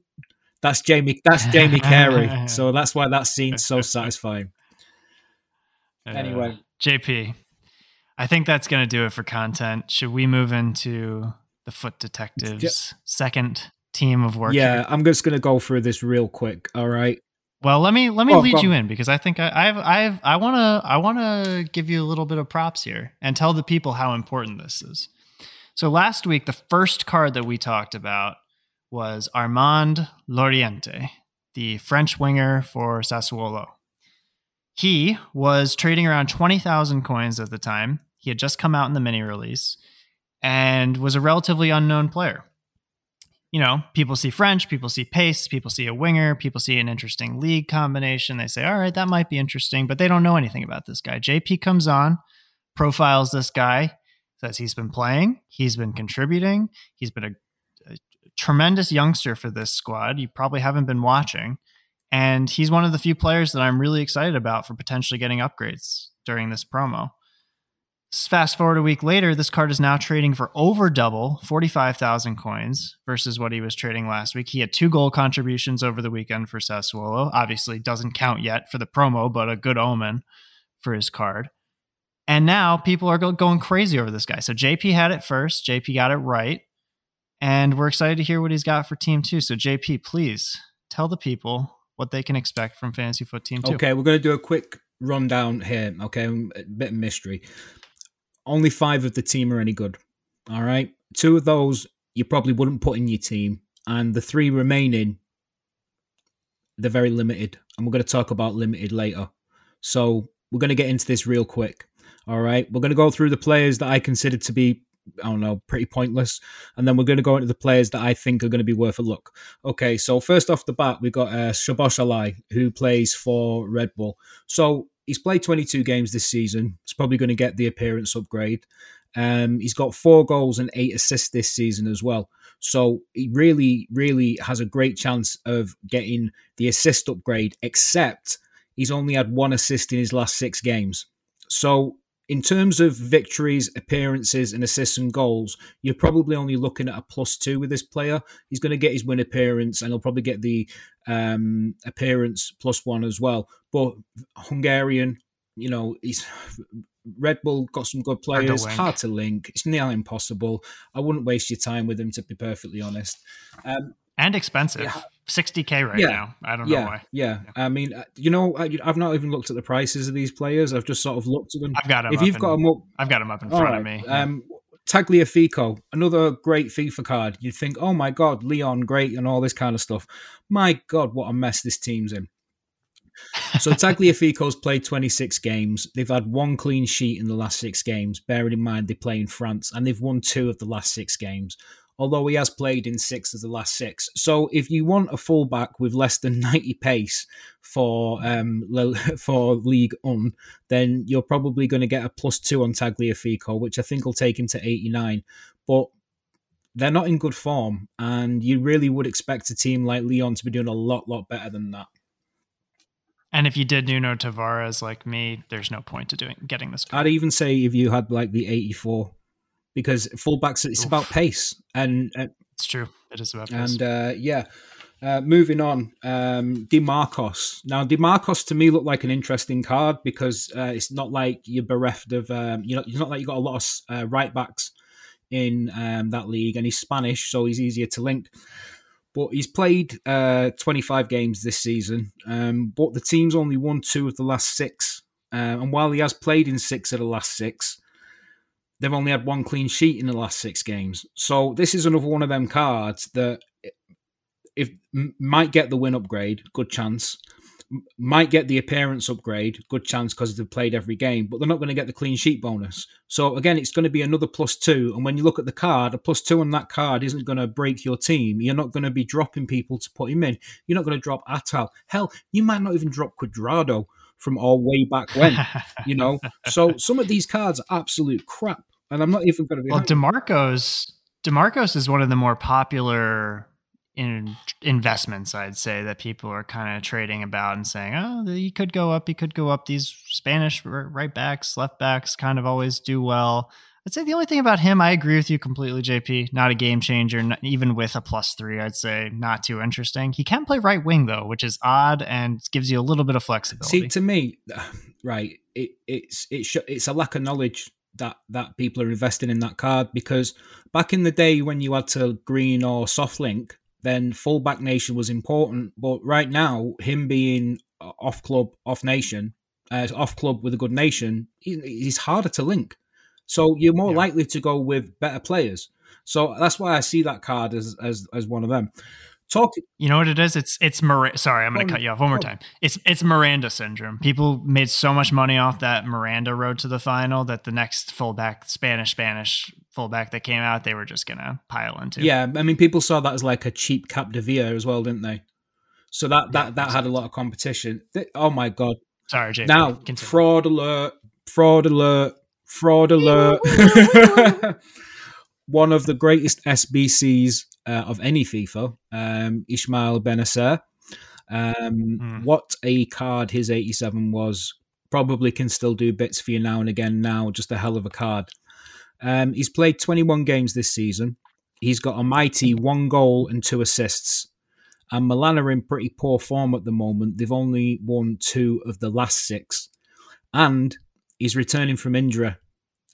That's Jamie. That's Jamie Carey. So that's why that scene's so satisfying. Uh, anyway, J P, I think that's going to do it for content. Should we move into the Foot Detectives' second team of work? Yeah, here? I'm just going to go through this real quick. All right. Well, let me let me oh, lead you in because I think I, I've I've I want to I want to give you a little bit of props here and tell the people how important this is. So last week, the first card that we talked about was Armand Loriente, the French winger for Sassuolo. He was trading around twenty thousand coins at the time. He had just come out in the mini release and was a relatively unknown player. You know, people see French, people see pace, people see a winger, people see an interesting league combination. They say, all right, that might be interesting, but they don't know anything about this guy. J P comes on, profiles this guy, says he's been playing, he's been contributing, he's been a tremendous youngster for this squad. You probably haven't been watching. And he's one of the few players that I'm really excited about for potentially getting upgrades during this promo. Fast forward a week later, this card is now trading for over double, forty-five thousand coins versus what he was trading last week. He had two goal contributions over the weekend for Sassuolo. Obviously doesn't count yet for the promo, but a good omen for his card. And now people are going crazy over this guy. So J P had it first. J P got it right. And we're excited to hear what he's got for Team two. So, J P, please tell the people what they can expect from Fantasy Foot Team two. Okay, we're going to do a quick rundown here. Okay, a bit of mystery. Only five of the team are any good. All right? Two of those you probably wouldn't put in your team. And the three remaining, they're very limited. And we're going to talk about limited later. So, we're going to get into this real quick. All right? We're going to go through the players that I consider to be, I don't know, pretty pointless. And then we're going to go into the players that I think are going to be worth a look. Okay, so first off the bat, we've got uh, Szoboszalai, who plays for Red Bull. So he's played twenty-two games this season. He's probably going to get the appearance upgrade. Um, he's got four goals and eight assists this season as well. So he really, really has a great chance of getting the assist upgrade, except he's only had one assist in his last six games. So in terms of victories, appearances, and assists and goals, you're probably only looking at a plus two with this player. He's going to get his win appearance, and he'll probably get the um, appearance plus one as well. But Hungarian, you know, he's Red Bull got some good players. Hard to, Hard to link. It's nearly impossible. I wouldn't waste your time with him, to be perfectly honest. Um, and expensive. Yeah. sixty K right yeah. now. I don't yeah. know why. Yeah. yeah. I mean, you know, I, I've not even looked at the prices of these players. I've just sort of looked at them. I've got them if up you've in, got them up, I've got them up in front right. of me. Um, Tagliafico, another great FIFA card. You'd think, oh my God, Leon, great, and all this kind of stuff. My God, what a mess this team's in. So Tagliafico's played twenty-six games. They've had one clean sheet in the last six games. Bearing in mind they play in France, and they've won two of the last six games, although he has played in six of the last six. So if you want a fullback with less than ninety pace for um, for League One, then you're probably going to get a plus two on Tagliafico, which I think will take him to eighty-nine. But they're not in good form, and you really would expect a team like Lyon to be doing a lot, lot better than that. And if you did Nuno Tavares like me, there's no point to doing getting this card. I'd even say if you had like the eighty-four. Because fullbacks, it's Oof. about pace, and uh, it's true. It is about pace. And uh, yeah, uh, moving on, um, DeMarcos. Now, DeMarcos to me looked like an interesting card because uh, it's not like you're bereft of, um, you know, it's not like you got a lot of uh, right backs in um, that league, and he's Spanish, so he's easier to link. But he's played uh, twenty-five games this season, um, but the team's only won two of the last six, uh, and while he has played in six of the last six, they've only had one clean sheet in the last six games. So this is another one of them cards that if might get the win upgrade, good chance. Might get the appearance upgrade, good chance because they've played every game, but they're not going to get the clean sheet bonus. So again, it's going to be another plus two. And when you look at the card, a plus two on that card isn't going to break your team. You're not going to be dropping people to put him in. You're not going to drop Atal. Hell, you might not even drop Cuadrado from all way back when, you know? So some of these cards are absolute crap. And I'm not even going to be... Well, DeMarcos, DeMarcos is one of the more popular in investments, I'd say, that people are kind of trading about and saying, oh, he could go up, he could go up. These Spanish right backs, left backs kind of always do well. I'd say the only thing about him, I agree with you completely, J P, not a game changer, not, even with a plus three, I'd say not too interesting. He can play right wing, though, which is odd and gives you a little bit of flexibility. See, to me, right, it, it's it sh- it's a lack of knowledge that, that people are investing in that card, because back in the day when you had to green or soft link, then full-back nation was important. But right now, him being off-club, off-nation, uh, off-club with a good nation, he's harder to link. So you're more yeah. likely to go with better players. So that's why I see that card as as, as one of them. Talk. You know what it is? It's it's Mir- sorry, I'm going to cut you off one more time. It's it's Miranda syndrome. People made so much money off that Miranda road to the final that the next fullback, Spanish Spanish fullback that came out, they were just going to pile into. Yeah, I mean, people saw that as like a cheap Cap de Villa as well, didn't they? So that that, yeah, that had a lot of competition. Oh my god! Sorry, J P. Now continue. fraud alert! Fraud alert! Fraud alert. One of the greatest S B Cs uh, of any FIFA, um, Ishmael Benasser. Um, mm. What a card his eighty-seven was. Probably can still do bits for you now and again now. Just a hell of a card. Um, he's played twenty-one games this season. He's got a mighty one goal and two assists. And Milan are in pretty poor form at the moment. They've only won two of the last six. And he's returning from injury.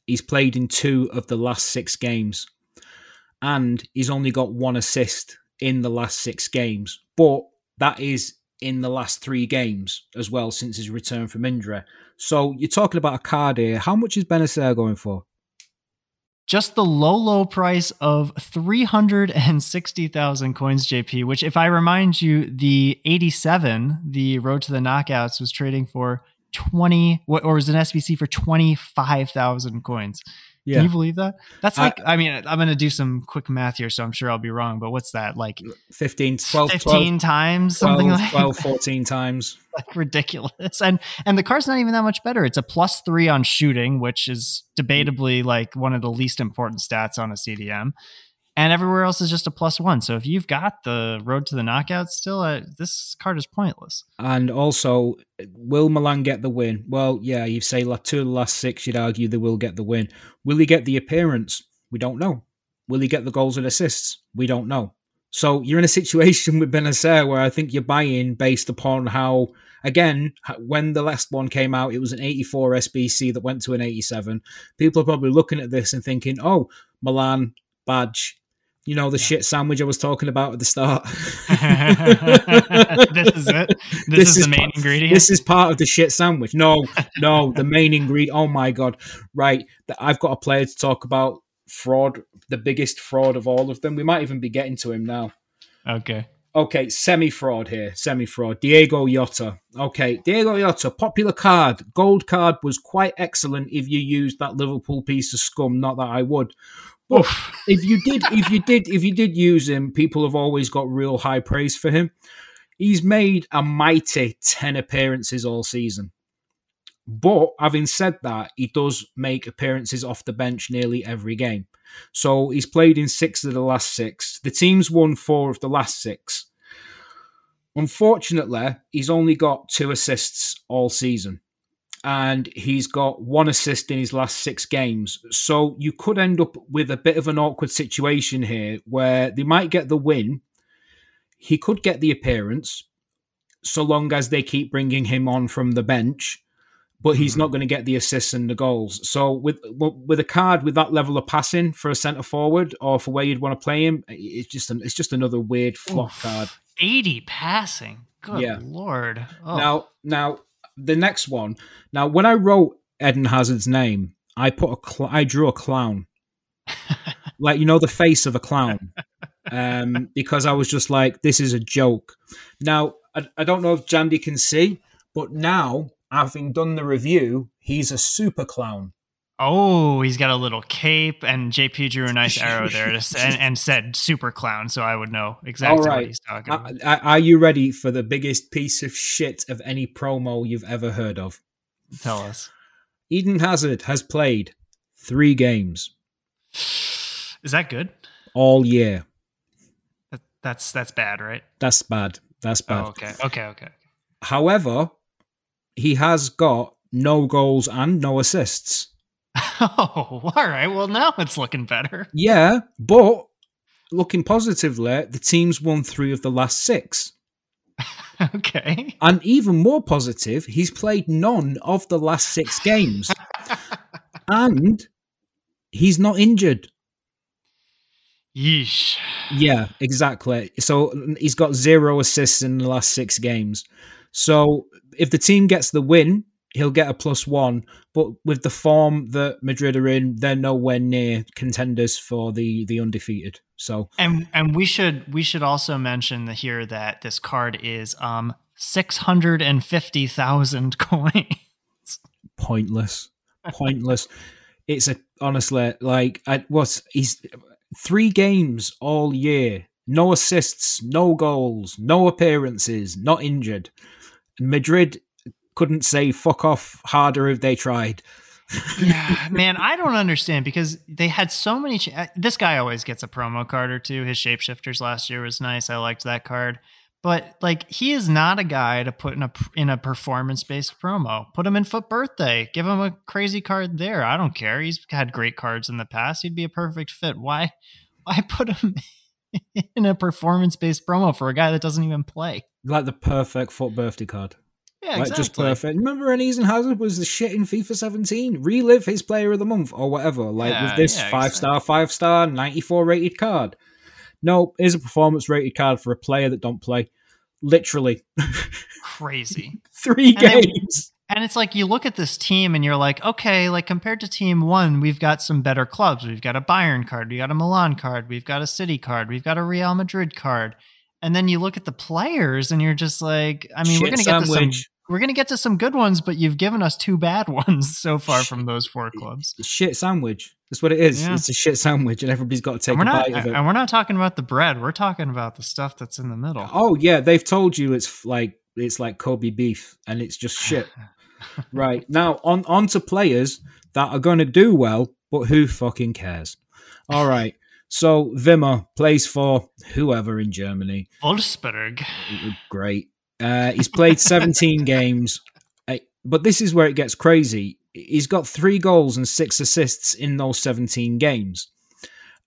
He's played in two of the last six games. And he's only got one assist in the last six games. But that is in the last three games as well since his return from injury. So you're talking about a card here. How much is Benasser going for? Just the low, low price of three hundred sixty thousand coins, J P, which, if I remind you, the eighty-seven, the Road to the Knockouts, was trading for twenty, or was an S B C for twenty-five thousand coins. Yeah. Can you believe that? That's like, I, I mean, I'm going to do some quick math here, so I'm sure I'll be wrong, but what's that? Like fifteen, twelve, fifteen twelve, times, something twelve, like twelve, that. fourteen times. Like ridiculous. And, and the card's not even that much better. It's a plus three on shooting, which is debatably like one of the least important stats on a C D M. And everywhere else is just a plus one. So if you've got the Road to the Knockouts still, uh, this card is pointless. And also, will Milan get the win? Well, yeah, you say two of the last six, you'd argue they will get the win. Will he get the appearance? We don't know. Will he get the goals and assists? We don't know. So you're in a situation with Benasser where I think you're buying based upon how, again, when the last one came out, it was an eighty-four S B C that went to an eighty-seven. People are probably looking at this and thinking, oh, Milan, badge. You know, the yeah. shit sandwich I was talking about at the start. This is it? This, this is, is the main part, ingredient? This is part of the shit sandwich. No, no, the main ingredient. Oh, my God. Right. I've got a player to talk about. Fraud. The biggest fraud of all of them. We might even be getting to him now. Okay. Okay, semi-fraud here. Semi-fraud. Diogo Jota. Okay, Diogo Jota, popular card. Gold card was quite excellent if you used that Liverpool piece of scum. Not that I would. But if you did, if you did, if you did use him, people have always got real high praise for him. He's made a mighty ten appearances all season. But having said that, he does make appearances off the bench nearly every game. So he's played in six of the last six. The team's won four of the last six. Unfortunately, he's only got two assists all season. And he's got one assist in his last six games. So you could end up with a bit of an awkward situation here where they might get the win. He could get the appearance so long as they keep bringing him on from the bench, but he's mm-hmm. not going to get the assists and the goals. So with with a card with that level of passing for a centre-forward or for where you'd want to play him, it's just, an, it's just another weird flop Oof, card. eighty passing. Good yeah. Lord. Oh. Now, now... The next one. Now, when I wrote Eden Hazard's name, I put a cl- I drew a clown, like you know the face of a clown, um, because I was just like, this is a joke. Now, I, I don't know if Jandy can see, but now having done the review, he's a super clown. Oh, he's got a little cape, and J P drew a nice arrow there to, and, and said super clown, so I would know exactly right. what he's talking about. Are, are you ready for the biggest piece of shit of any promo you've ever heard of? Tell us. Eden Hazard has played three games. Is that good? All year. That's that's bad, right? That's bad. That's bad. Oh, okay. Okay. Okay. However, he has got no goals and no assists. Oh, all right. Well, now it's looking better. Yeah, but looking positively, the team's won three of the last six. Okay. And even more positive, he's played none of the last six games. And he's not injured. Yeesh. Yeah, exactly. So he's got zero assists in the last six games. So if the team gets the win, he'll get a plus one. But with the form that Madrid are in, they're nowhere near contenders for the the undefeated. So and and we should we should also mention here that this card is um six hundred and fifty thousand coins. Pointless, pointless. It's a honestly like I what he's three games all year, no assists, no goals, no appearances, not injured. Madrid couldn't say fuck off harder if they tried. Yeah, man, I don't understand because they had so many. Ch- this guy always gets a promo card or two. His shapeshifters last year was nice. I liked that card, but like he is not a guy to put in a in a performance based promo. Put him in Foot Birthday. Give him a crazy card there. I don't care. He's had great cards in the past. He'd be a perfect fit. Why? Why put him in a performance based promo for a guy that doesn't even play? Like the perfect Foot Birthday card. Yeah, like exactly. Just perfect. Remember when Eden Hazard was the shit in FIFA seventeen? Relive his player of the month or whatever. Like yeah, with this yeah, five-star, exactly. five-star, ninety-four rated card. No, here's a performance rated card for a player that don't play. Literally. Crazy. Three and games. Then, and it's like you look at this team and you're like, okay, like compared to team one, we've got some better clubs. We've got a Bayern card. We've got a Milan card. We've got a City card. We've got a Real Madrid card. And then you look at the players and you're just like, I mean, Shit we're going to get to some, we're going to get to some good ones, but you've given us two bad ones so far shit. From those four clubs. Shit sandwich. That's what it is. Yeah. It's a shit sandwich and everybody's got to take a not, bite of it. And we're not talking about the bread. We're talking about the stuff that's in the middle. Oh yeah. They've told you it's like, it's like Kobe beef and it's just shit. Right now on, on to players that are going to do well, but who fucking cares? All right. So, Wimmer plays for whoever in Germany. Wolfsburg. Great. Uh, he's played seventeen games, but this is where it gets crazy. He's got three goals and six assists in those seventeen games.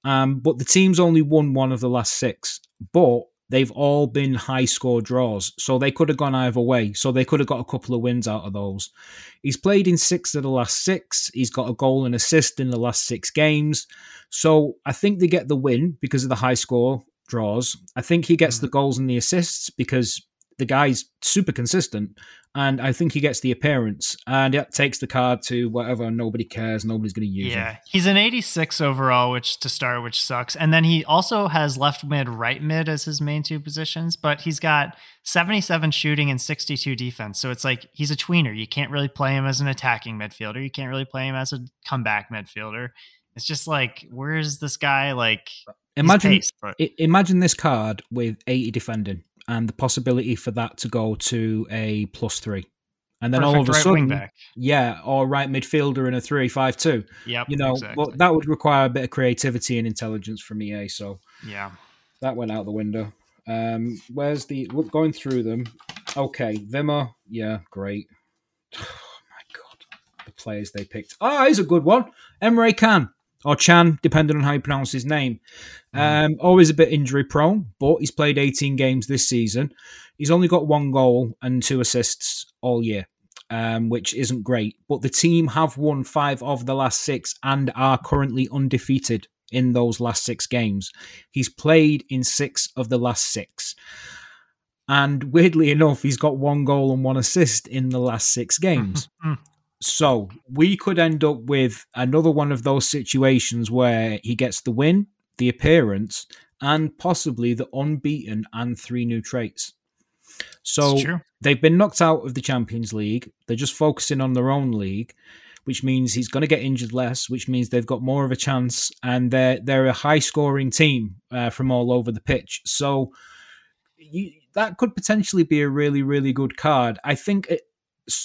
Um, but the team's only won one of the last six, but they've all been high-score draws, so they could have gone either way. So they could have got a couple of wins out of those. He's played in six of the last six. He's got a goal and assist in the last six games. So I think they get the win because of the high-score draws. I think he gets mm-hmm. the goals and the assists because the guy's super consistent, and I think he gets the appearance, and it takes the card to whatever. Nobody cares. Nobody's going to use it. Yeah, him. He's an eighty-six overall, which to start, which sucks. And then he also has left mid, right mid as his main two positions, but he's got seventy-seven shooting and sixty-two defense. So it's like he's a tweener. You can't really play him as an attacking midfielder. You can't really play him as a comeback midfielder. It's just like, where is this guy? Like, imagine, paced, but- imagine this card with eighty defending. And the possibility for that to go to a plus three. And then Perfect all of a right sudden, wing-back. Yeah, or right midfielder in a three five two. Yep, you know, exactly. Well, that would require a bit of creativity and intelligence from E A. So yeah, that went out the window. Um, where's the, going through them. Okay, Wimmer, yeah, great. Oh my God, the players they picked. Oh, he's a good one. Emre Can. Or Chan, depending on how you pronounce his name. Um, always a bit injury prone, but he's played eighteen games this season. He's only got one goal and two assists all year, um, which isn't great. But the team have won five of the last six and are currently undefeated in those last six games. He's played in six of the last six. And weirdly enough, he's got one goal and one assist in the last six games. So we could end up with another one of those situations where he gets the win, the appearance, and possibly the unbeaten and three new traits. So they've been knocked out of the Champions League. They're just focusing on their own league, which means he's going to get injured less, which means they've got more of a chance. And they're, they're a high-scoring team uh, from all over the pitch. So you, that could potentially be a really, really good card. I think... It,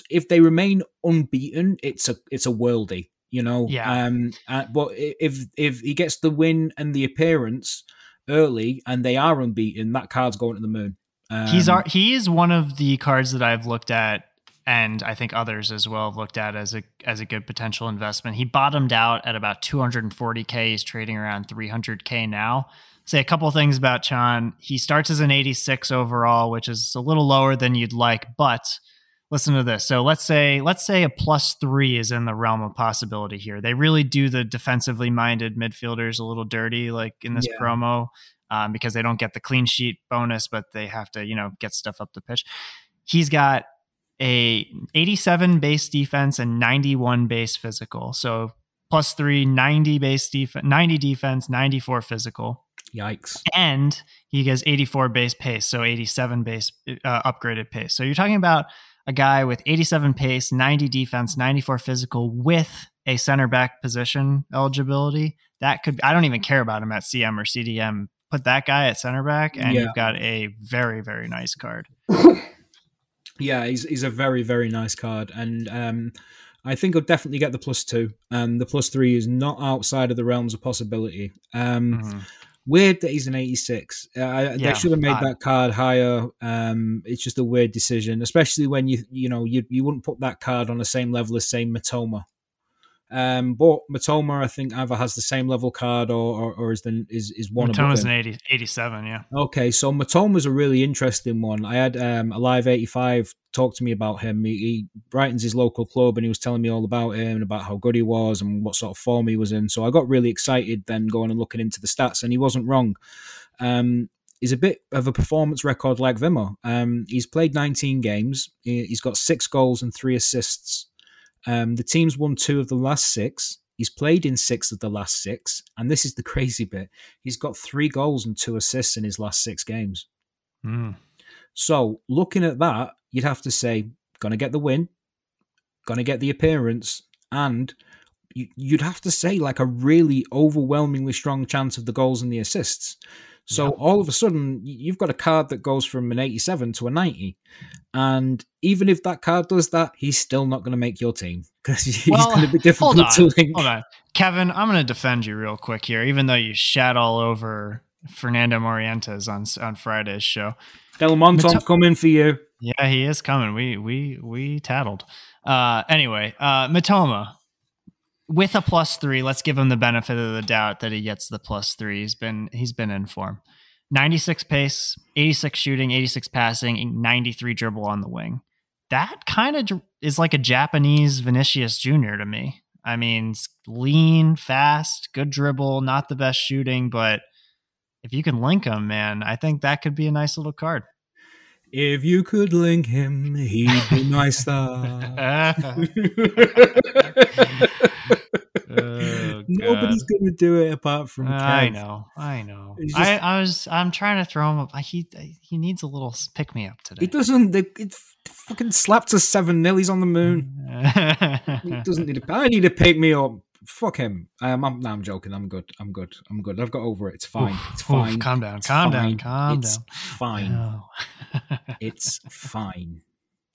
if they remain unbeaten, it's a it's a worldie, you know. Yeah. Um. Uh, but if if he gets the win and the appearance, early and they are unbeaten, that card's going to the moon. Um, He's our, he is one of the cards that I've looked at, and I think others as well have looked at as a as a good potential investment. He bottomed out at about two hundred forty K. He's trading around three hundred K now. Say a couple things about Can. He starts as an eighty-six overall, which is a little lower than you'd like, but listen to this. So let's say let's say a plus three is in the realm of possibility here. They really do the defensively minded midfielders a little dirty, like in this yeah. promo, um, because they don't get the clean sheet bonus, but they have to, you know, get stuff up the pitch. He's got a eighty-seven base defense and ninety-one base physical. So plus three, ninety base defense, ninety defense, ninety-four physical. Yikes. And he gets eighty-four base pace, so eighty-seven base uh, upgraded pace. So you're talking about a guy with eighty-seven pace, ninety defense, ninety-four physical with a center back position eligibility. That could, I don't even care about him at C M or C D M. Put that guy at center back and yeah. you've got a very, very nice card. Yeah, he's he's a very, very nice card. And um, I think he'll definitely get the plus two. And the plus three is not outside of the realms of possibility. Um mm-hmm. Weird that he's an eighty-six. Uh, yeah, they should have made that card higher. Um, it's just a weird decision, especially when you you know you you wouldn't put that card on the same level as say Mitoma. Um, but Mitoma, I think, either has the same level card or or, or is the is is one of them. Matoma's an eighty, eighty-seven, yeah. Okay, so Matoma's a really interesting one. I had um, a live eighty-five talk to me about him. He, he Brighton's his local club, and he was telling me all about him and about how good he was and what sort of form he was in. So I got really excited then going and looking into the stats, and he wasn't wrong. Um, he's a bit of a performance record like Wimmer. Um, he's played nineteen games. He, he's got six goals and three assists. Um, the team's won two of the last six. He's played in six of the last six. And this is the crazy bit. He's got three goals and two assists in his last six games. Mm. So looking at that, you'd have to say, going to get the win, going to get the appearance, and you'd have to say like a really overwhelmingly strong chance of the goals and the assists. So yep. all of a sudden, you've got a card that goes from an eighty-seven to a ninety. And even if that card does that, he's still not going to make your team because he's well, going to be difficult hold on, to link. Hold on. Kevin, I'm going to defend you real quick here, even though you shat all over Fernando Morientes on on Friday's show. Del Monte's Mato- coming for you. Yeah, he is coming. We we we tattled. Uh, anyway, uh, Mitoma. With a plus three, let's give him the benefit of the doubt that he gets the plus three. He's been he's been in form. ninety-six pace, eighty-six shooting, eighty-six passing, ninety-three dribble on the wing. That kind of is like a Japanese Vinicius Junior to me. I mean, lean, fast, good dribble, not the best shooting, but if you can link him, man, I think that could be a nice little card. If you could link him, he'd be my star. Oh, nobody's gonna do it apart from Kev. I know, I know. Just, I, I was, I'm trying to throw him up. He, he needs a little pick me up today. He doesn't. They, it fucking slapped us seven nil. He's on the moon. He doesn't need. A, I need to pick me up. Fuck him. Um, I'm, no, I'm joking. I'm good. I'm good. I'm good. I've got over it. It's fine. Oof, it's fine. Oof, calm down. It's calm fine. down. Calm it's down. Fine. No. It's fine.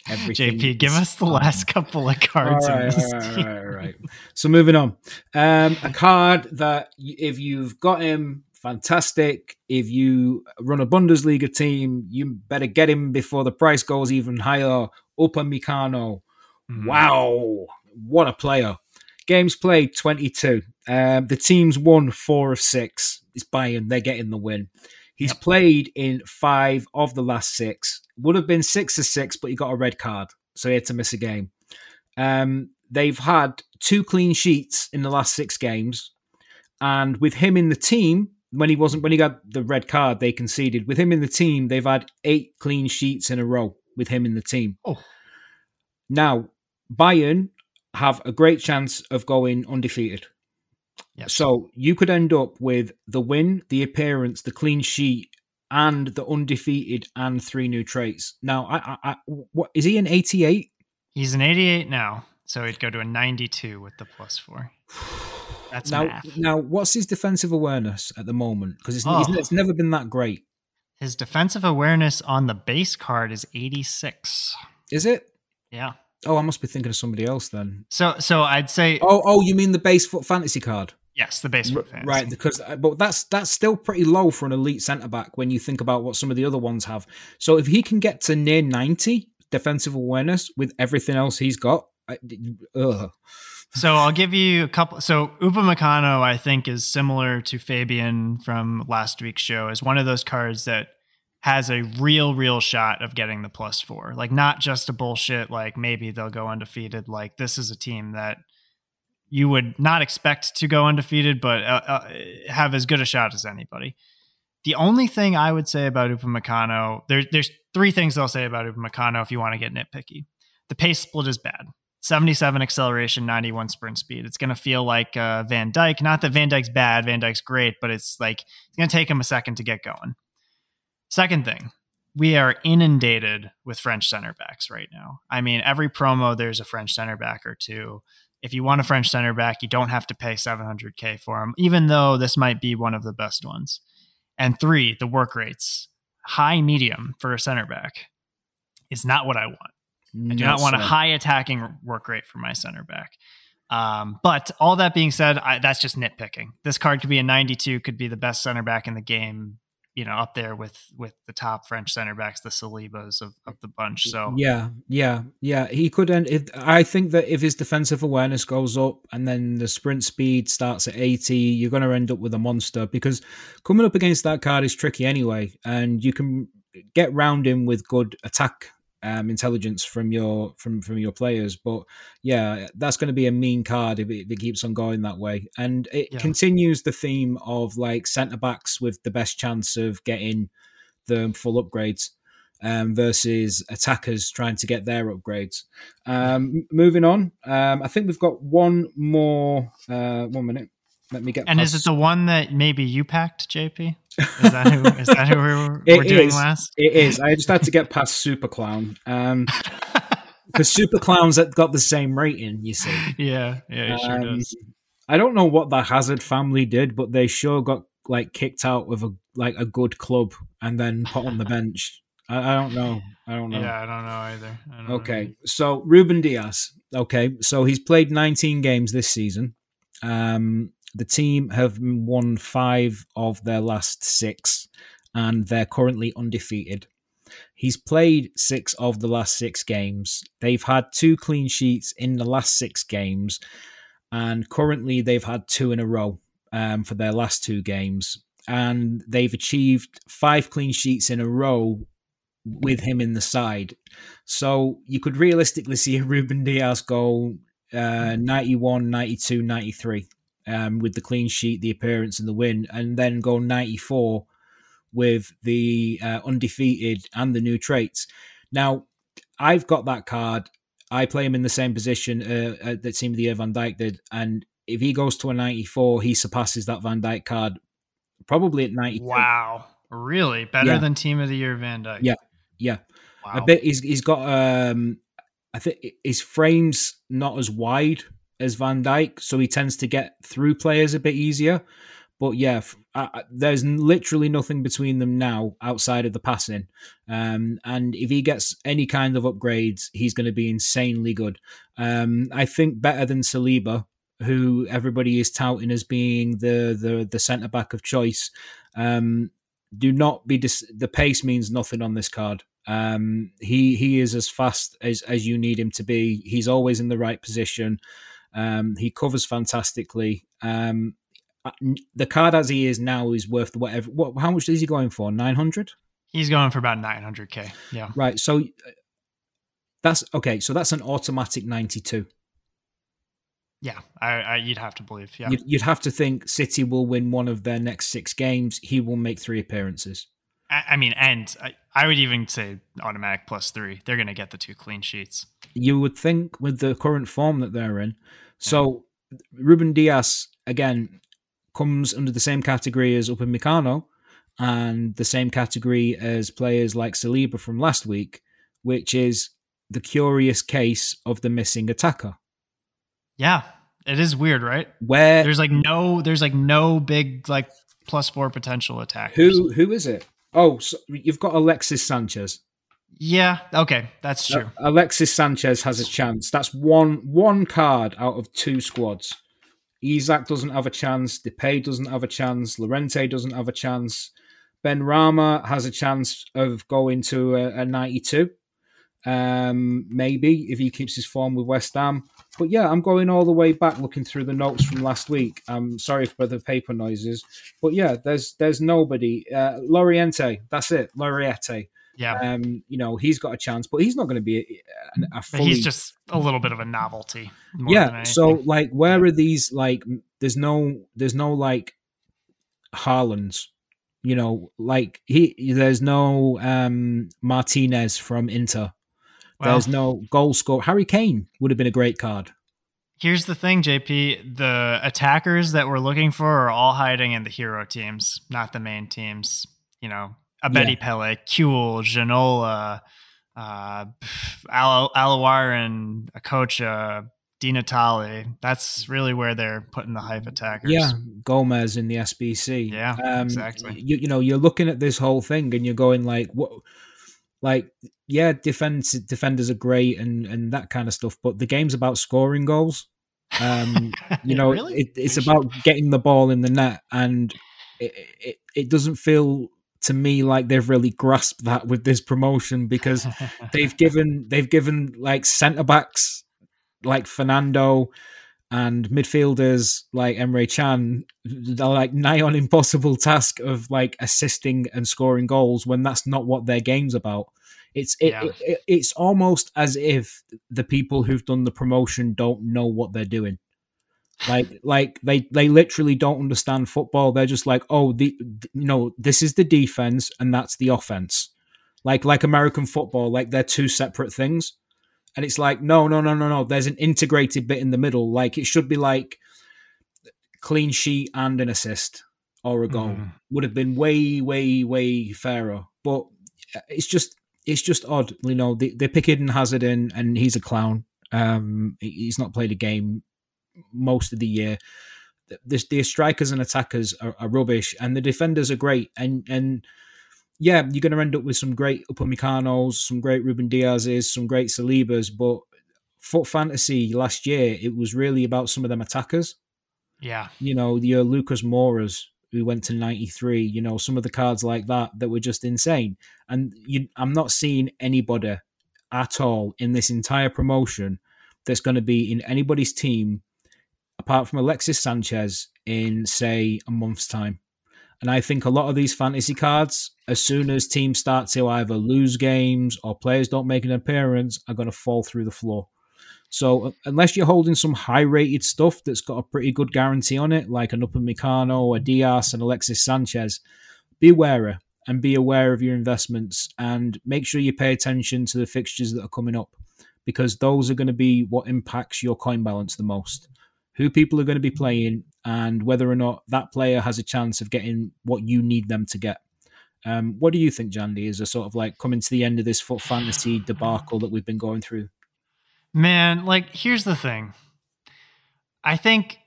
Everything J P, give us the fine. last couple of cards. All right, in this all right, team. All right, all right. So moving on. Um, a card that if you've got him, fantastic. If you run a Bundesliga team, you better get him before the price goes even higher. Upamecano. Mm. Wow. What a player. Games played, twenty-two. Um, the team's won four of six. It's Bayern. They're getting the win. He's yep. played in five of the last six. Would have been six of six, but he got a red card. So he had to miss a game. Um, they've had two clean sheets in the last six games. And with him in the team, when he wasn't, when he got the red card, they conceded. With him in the team, they've had eight clean sheets in a row with him in the team. Oh. Now, Bayern have a great chance of going undefeated. Yep. So you could end up with the win, the appearance, the clean sheet, and the undefeated and three new traits. Now, I, I, I, what is he an eighty-eight? He's an eighty-eight now, so he'd go to a ninety-two with the plus four. That's now. Math. Now, what's his defensive awareness at the moment? Because it's, oh. it's never been that great. His defensive awareness on the base card is eighty-six. Is it? Yeah. Oh, I must be thinking of somebody else then. So, so I'd say. Oh, oh, you mean the base foot fantasy card? Yes, the basement fans. Right, because but that's that's still pretty low for an elite centre-back when you think about what some of the other ones have. So if he can get to near ninety defensive awareness with everything else he's got, I, ugh. So I'll give you a couple. So Upamecano, I think, is similar to Fabian from last week's show, is one of those cards that has a real, real shot of getting the plus four. Like, not just a bullshit, like, maybe they'll go undefeated. Like, this is a team that you would not expect to go undefeated, but uh, uh, have as good a shot as anybody. The only thing I would say about Upamecano, there, there's three things I'll say about Upamecano if you want to get nitpicky. The pace split is bad. seventy-seven acceleration, ninety-one sprint speed. It's going to feel like uh, Van Dijk. Not that Van Dijk's bad, Van Dijk's great, but it's like it's going to take him a second to get going. Second thing, we are inundated with French center backs right now. I mean, every promo, there's a French center back or two. If you want a French center back, you don't have to pay seven hundred K for him, even though this might be one of the best ones. And three, the work rates. High medium for a center back is not what I want. I do no, not want so. a high attacking work rate for my center back. Um, but all that being said, I, that's just nitpicking. This card could be a ninety-two, could be the best center back in the game, you know, up there with, with the top French center backs, the Salibas of, of the bunch. So yeah, yeah, yeah. He could end it. I think that if his defensive awareness goes up and then the sprint speed starts at eighty, you're going to end up with a monster, because coming up against that card is tricky anyway. And you can get round him with good attack Um, intelligence from your from from your players, but yeah, that's going to be a mean card if it, if it keeps on going that way, and it yeah. continues the theme of like centre backs with the best chance of getting the full upgrades um, versus attackers trying to get their upgrades. Um, moving on, um, I think we've got one more. Uh, one minute. Let me get. And past. Is it the one that maybe you packed, J P? Is that who, is that who we're, we're doing is. last? It is. I just had to get past Super Clown. Um, because Super Clown's got the same rating, you see. Yeah, yeah, it um, sure does. I don't know what the Hazard family did, but they sure got like kicked out with a like a good club and then put on the bench. I, I don't know. I don't know. Yeah, I don't know either. I don't okay, know. So Ruben Diaz. Okay, so he's played nineteen games this season. Um... The team have won five of their last six, and they're currently undefeated. He's played six of the last six games. They've had two clean sheets in the last six games, and currently they've had two in a row um, for their last two games. And they've achieved five clean sheets in a row with him in the side. So you could realistically see a Ruben Diaz go uh, ninety-one, ninety-two, ninety-three. Um, with the clean sheet, the appearance, and the win, and then go ninety-four with the uh, undefeated and the new traits. Now, I've got that card. I play him in the same position uh, that Team of the Year Van Dijk did, and if he goes to a ninety-four, he surpasses that Van Dijk card probably at ninety-two. Wow. Really? Better yeah. than Team of the Year Van Dijk? Yeah. Yeah. Wow. I bet he's, he's got, um, I think his frame's not as wide as Van Dijk, so he tends to get through players a bit easier. But yeah, I, there's literally nothing between them now outside of the passing. Um, and if he gets any kind of upgrades, he's going to be insanely good. Um, I think better than Saliba, who everybody is touting as being the the, the centre-back of choice. Um, do not be dis- the pace means nothing on this card. Um, he he is as fast as, as you need him to be. He's always in the right position. Um, he covers fantastically. Um, the card as he is now is worth whatever. What? How much is he going for? Nine hundred. He's going for about nine hundred k. Yeah. Right. So that's okay. So that's an automatic ninety-two. Yeah, I, I you'd have to believe. Yeah, you'd, you'd have to think City will win one of their next six games. He will make three appearances. I, I mean, and I, I would even say automatic plus three. They're going to get the two clean sheets. You would think with the current form that they're in. So Ruben Diaz, again, comes under the same category as Upamecano and the same category as players like Saliba from last week, which is the curious case of the missing attacker. Yeah, it is weird, right? Where there's like no, there's like no big like plus four potential attack. Who who is it? Oh, so you've got Alexis Sanchez. Yeah, okay, that's true. Alexis Sanchez has a chance. That's one one card out of two squads. Isak doesn't have a chance. Depay doesn't have a chance. Llorente doesn't have a chance. Benrahma has a chance of going to a, a ninety-two. Um, maybe if he keeps his form with West Ham. But yeah, I'm going all the way back looking through the notes from last week. I'm sorry for the paper noises. But yeah, there's there's nobody. Uh, Llorente, that's it. Llorente. Yeah, um, you know, he's got a chance, but he's not going to be a, a fully... He's just a little bit of a novelty. More yeah, than so like, where are these? Like, there's no, there's no like Haaland's, you know, like he. There's no um, Martinez from Inter. Well, there's no goal scorer. Harry Kane would have been a great card. Here's the thing, J P. The attackers that we're looking for are all hiding in the hero teams, not the main teams. You know. Abedi yeah. Pele, Kuhl, Ginola, uh, Al- Alawarin, Akocha, Di Natale. That's really where they're putting the hype attackers. Yeah, Gomez in the S B C. Yeah, um, exactly. You, you know, you're looking at this whole thing and you're going like, what? Like, yeah, defense, defenders are great and, and that kind of stuff, but the game's about scoring goals. Um, you know, really? it, it's about getting the ball in the net, and it it, it doesn't feel... to me, like they've really grasped that with this promotion, because they've given they've given like centre backs like Fernando and midfielders like Emre Can the like nigh on impossible task of like assisting and scoring goals when that's not what their game's about. It's it, yeah. it, it it's almost as if the people who've done the promotion don't know what they're doing. Like, like they, they literally don't understand football. They're just like, oh, the, the you know, this is the defense and that's the offense. Like, like American football, like they're two separate things. And it's like, no, no, no, no, no. There's an integrated bit in the middle. Like it should be like clean sheet and an assist or a goal mm. would have been way, way, way fairer. But it's just, it's just odd. You know, they, they pick Eden Hazard in, and he's a clown. Um, he's not played a game most of the year. The, the strikers and attackers are, are rubbish, and the defenders are great. And and yeah, you're going to end up with some great Upamecanos, some great Ruben Diazes, some great Salibas. But Foot Fantasy last year, it was really about some of them attackers. Yeah, you know, your Lucas Moras who went to ninety-three. You know, some of the cards like that that were just insane. And you, I'm not seeing anybody at all in this entire promotion that's going to be in anybody's team, apart from Alexis Sanchez, in, say, a month's time. And I think a lot of these fantasy cards, as soon as teams start to either lose games or players don't make an appearance, are going to fall through the floor. So unless you're holding some high-rated stuff that's got a pretty good guarantee on it, like an Upamecano, a Diaz, and Alexis Sanchez, be wary and be aware of your investments, and make sure you pay attention to the fixtures that are coming up, because those are going to be what impacts your coin balance the most. Who people are going to be playing, and whether or not that player has a chance of getting what you need them to get. Um, what do you think, Jandy, as a sort of like coming to the end of this Foot Fantasy debacle that we've been going through? Man, like, here's the thing. I think,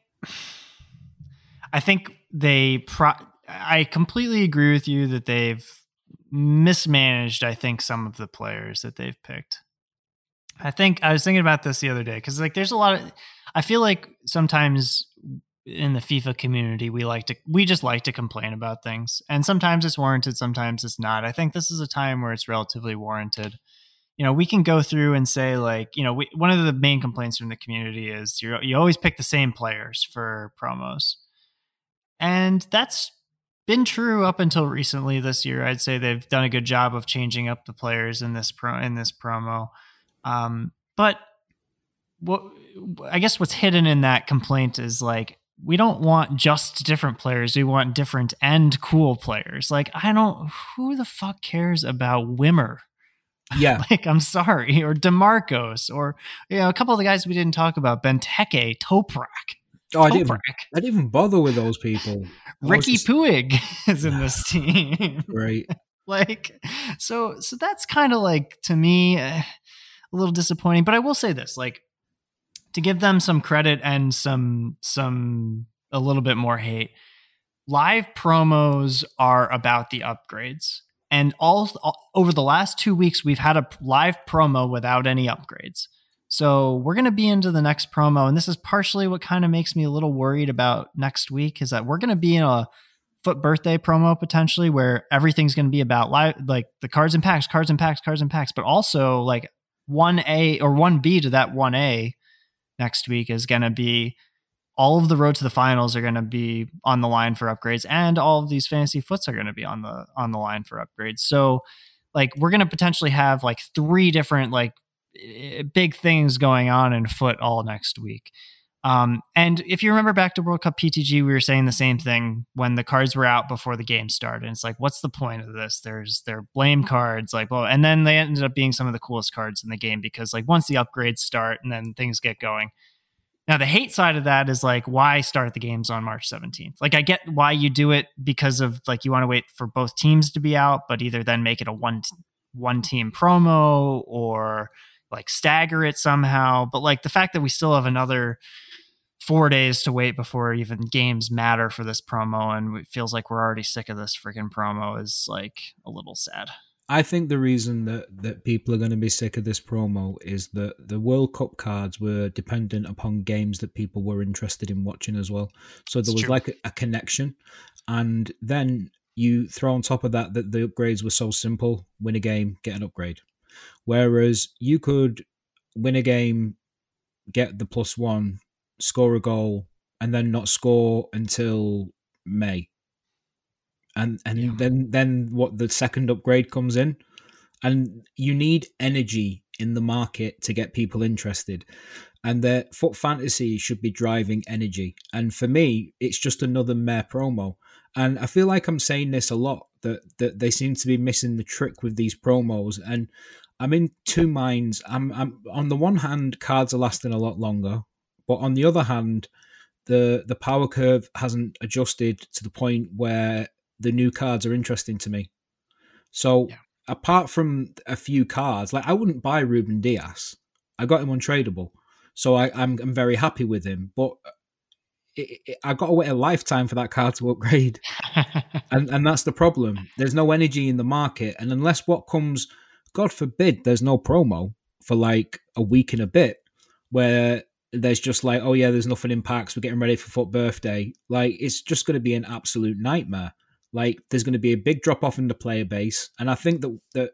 I think they, pro- I completely agree with you that they've mismanaged, I think, some of the players that they've picked. I think I was thinking about this the other day, because like there's a lot of, I feel like sometimes in the FIFA community, we like to, we just like to complain about things, and sometimes it's warranted, sometimes it's not. I think this is a time where it's relatively warranted. You know, we can go through and say like, you know, we, one of the main complaints from the community is you you always pick the same players for promos. And that's been true up until recently this year. I'd say they've done a good job of changing up the players in this pro in this promo. Um, but what I guess what's hidden in that complaint is like, we don't want just different players. We want different and cool players. Like, I don't, who the fuck cares about Wimmer? Yeah. Like, I'm sorry. Or DeMarcos, or, you know, a couple of the guys we didn't talk about, Benteke, Toprak. Oh, I didn't, I didn't even bother with those people. Ricky just... Puig is in this team. Right. Like, so, so that's kind of like, to me, uh, a little disappointing. But I will say this, like, to give them some credit and some, some, a little bit more hate, live promos are about the upgrades. And all, all over the last two weeks, we've had a live promo without any upgrades. So we're going to be into the next promo, and this is partially what kind of makes me a little worried about next week, is that we're going to be in a foot birthday promo potentially where everything's going to be about live, like the cards and packs, cards and packs, cards and packs, but also like one A or one B to that one A next week is going to be all of the road to the finals are going to be on the line for upgrades, and all of these fantasy foots are going to be on the on the line for upgrades. So like we're going to potentially have like three different like big things going on in foot all next week. Um, and if you remember back to World Cup P T G, we were saying the same thing when the cards were out before the game started. And it's like, what's the point of this? There's their blame cards, like, well, and then they ended up being some of the coolest cards in the game because like once the upgrades start and then things get going. Now the hate side of that is like, why start the games on March seventeenth? Like I get why you do it because of like, you want to wait for both teams to be out, but either then make it a one, one team promo or like stagger it somehow. But like the fact that we still have another four days to wait before even games matter for this promo, and it feels like we're already sick of this freaking promo, is like a little sad. I think the reason that, that people are going to be sick of this promo is that the World Cup cards were dependent upon games that people were interested in watching as well. So there was like a, a connection. And then you throw on top of that that the upgrades were so simple: win a game, get an upgrade. Whereas you could win a game, get the plus one, score a goal, and then not score until May. And and yeah. then, then what, the second upgrade comes in. And you need energy in the market to get people interested. And their foot fantasy should be driving energy. And for me, it's just another mere promo. And I feel like I'm saying this a lot, that, that they seem to be missing the trick with these promos. And I'm in two minds. I'm, I'm on the one hand, cards are lasting a lot longer, but on the other hand, the the power curve hasn't adjusted to the point where the new cards are interesting to me. So yeah. Apart from a few cards, like I wouldn't buy Ruben Diaz. I got him untradeable, so I, I'm I'm very happy with him. But it, it, I got to wait a lifetime for that card to upgrade, and and that's the problem. There's no energy in the market, and unless what comes, God forbid, there's no promo for like a week and a bit where there's just like, oh yeah, there's nothing in packs. We're getting ready for foot birthday. Like it's just going to be an absolute nightmare. Like there's going to be a big drop off in the player base. And I think that, that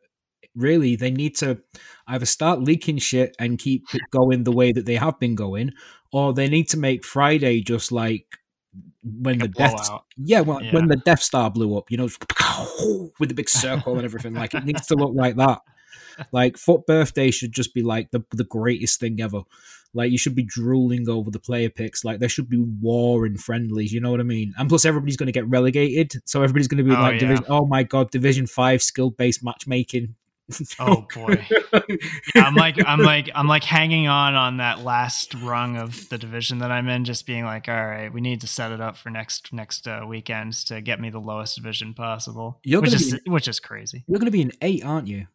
really they need to either start leaking shit and keep going the way that they have been going, or they need to make Friday just like when the death, yeah, well, yeah. when the Death Star blew up, you know, with the big circle and everything. Like it needs to look like that. Like foot birthday should just be like the the greatest thing ever. Like you should be drooling over the player picks. Like there should be war in friendlies. You know what I mean? And plus everybody's going to get relegated. So everybody's going to be oh, like, yeah. division, oh my God, division five skill-based matchmaking. Oh boy. I'm like, I'm like, I'm like hanging on on that last rung of the division that I'm in, just being like, all right, we need to set it up for next, next uh, weekend to get me the lowest division possible, you're which is, in, which is crazy. You're going to be in eight, aren't you?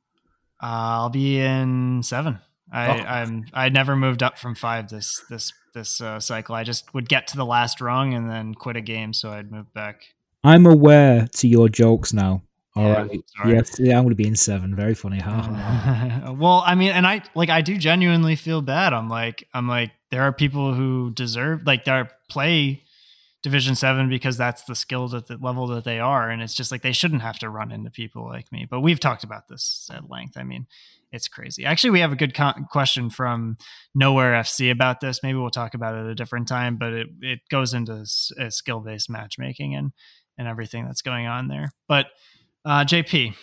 Uh, I'll be in seven. I oh. I'm, I never moved up from five this this this uh, cycle. I just would get to the last rung and then quit a game, so I'd move back. I'm aware to your jokes now. All yeah, right, sorry. Yes, yeah, I'm going to be in seven. Very funny, huh? Well, I mean, and I like I do genuinely feel bad. I'm like I'm like there are people who deserve like their play Division seven because that's the skill that the level that they are, and it's just like they shouldn't have to run into people like me. But we've talked about this at length. I mean. It's crazy. Actually, we have a good con- question from Nowhere F C about this. Maybe we'll talk about it at a different time, but it, it goes into s- skill-based matchmaking and, and everything that's going on there. But uh, J P,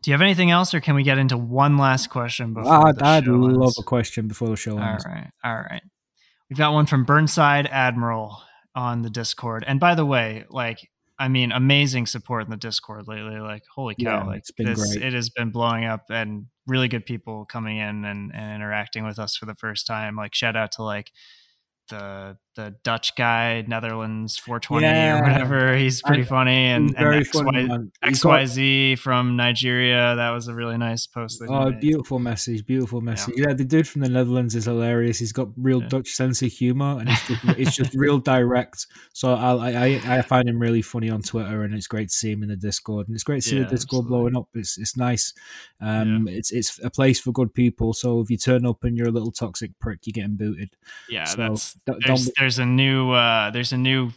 do you have anything else, or can we get into one last question before I'd, the show I'd ends? Love a question before the show ends. All right. All right. We've got one from Burnside Admiral on the Discord. And by the way, like, I mean, amazing support in the Discord lately. Like, holy cow! Yeah, like it's been this, great. It has been blowing up, and really good people coming in and, and interacting with us for the first time. Like, shout out to like the the Dutch guy, Netherlands four twenty yeah. or whatever. He's pretty I, funny. And, and X Y Z got... from Nigeria. That was a really nice post. Oh, beautiful message. Beautiful message. Yeah. yeah, the dude from the Netherlands is hilarious. He's got real yeah. Dutch sense of humor, and it's just, it's just real direct. So I, I I find him really funny on Twitter, and it's great to see him in the Discord. And it's great to see yeah, the Discord absolutely. blowing up. It's it's nice. Um, yeah. It's it's a place for good people. So if you turn up and you're a little toxic prick, you're getting booted. Yeah, so that's don't, there's, don't... there's a new uh, there's a new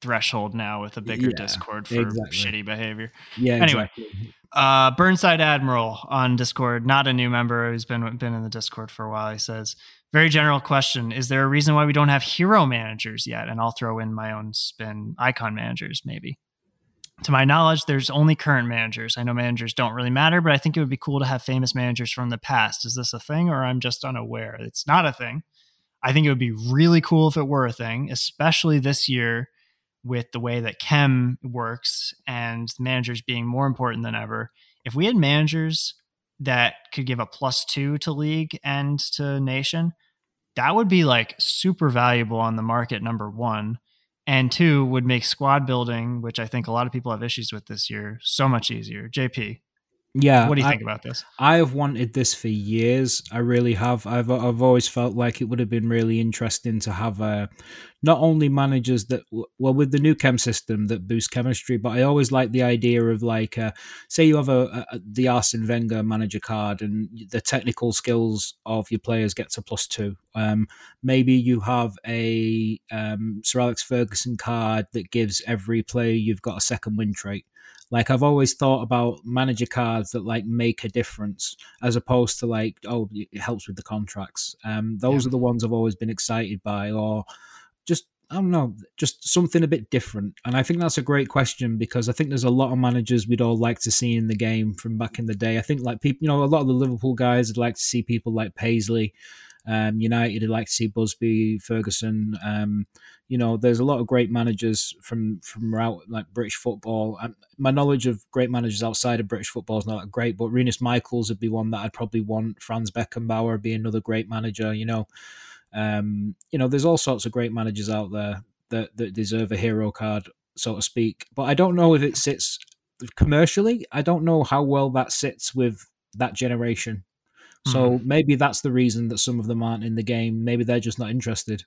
threshold now with a bigger yeah, Discord for exactly. shitty behavior. Yeah. Anyway, exactly. uh, Burnside Admiral on Discord, not a new member who's been been in the Discord for a while. He says, "Very general question: is there a reason why we don't have hero managers yet?" And I'll throw in my own spin: icon managers, maybe. To my knowledge, there's only current managers. I know managers don't really matter, but I think it would be cool to have famous managers from the past. Is this a thing, or I'm just unaware? It's not a thing. I think it would be really cool if it were a thing, especially this year with the way that chem works and managers being more important than ever. If we had managers that could give a plus two to league and to nation, that would be like super valuable on the market, number one. And two, would make squad building, which I think a lot of people have issues with this year, so much easier. J P, yeah, what do you I, think about this? I have wanted this for years. I really have. I've I've always felt like it would have been really interesting to have a, not only managers that, well, with the new chem system that boosts chemistry, but I always like the idea of like, uh, say you have a, a the Arsene Wenger manager card, and the technical skills of your players gets a plus two. Um, maybe you have a um, Sir Alex Ferguson card that gives every player you've got a second win trait. Like, I've always thought about manager cards that like make a difference, as opposed to like, oh, it helps with the contracts. Um, those yeah. are the ones I've always been excited by, or just, I don't know, just something a bit different. And I think that's a great question, because I think there's a lot of managers we'd all like to see in the game from back in the day. I think like people, you know, a lot of the Liverpool guys would like to see people like Paisley. Um, United, I'd like to see Busby, Ferguson. Um, you know, there's a lot of great managers from from out, like British football. Um, my knowledge of great managers outside of British football is not that great, but Rinus Michaels would be one that I'd probably want. Franz Beckenbauer would be another great manager. You know, um, you know, there's all sorts of great managers out there that that deserve a hero card, so to speak. But I don't know if it sits commercially. I don't know how well that sits with that generation. So maybe that's the reason that some of them aren't in the game. Maybe they're just not interested.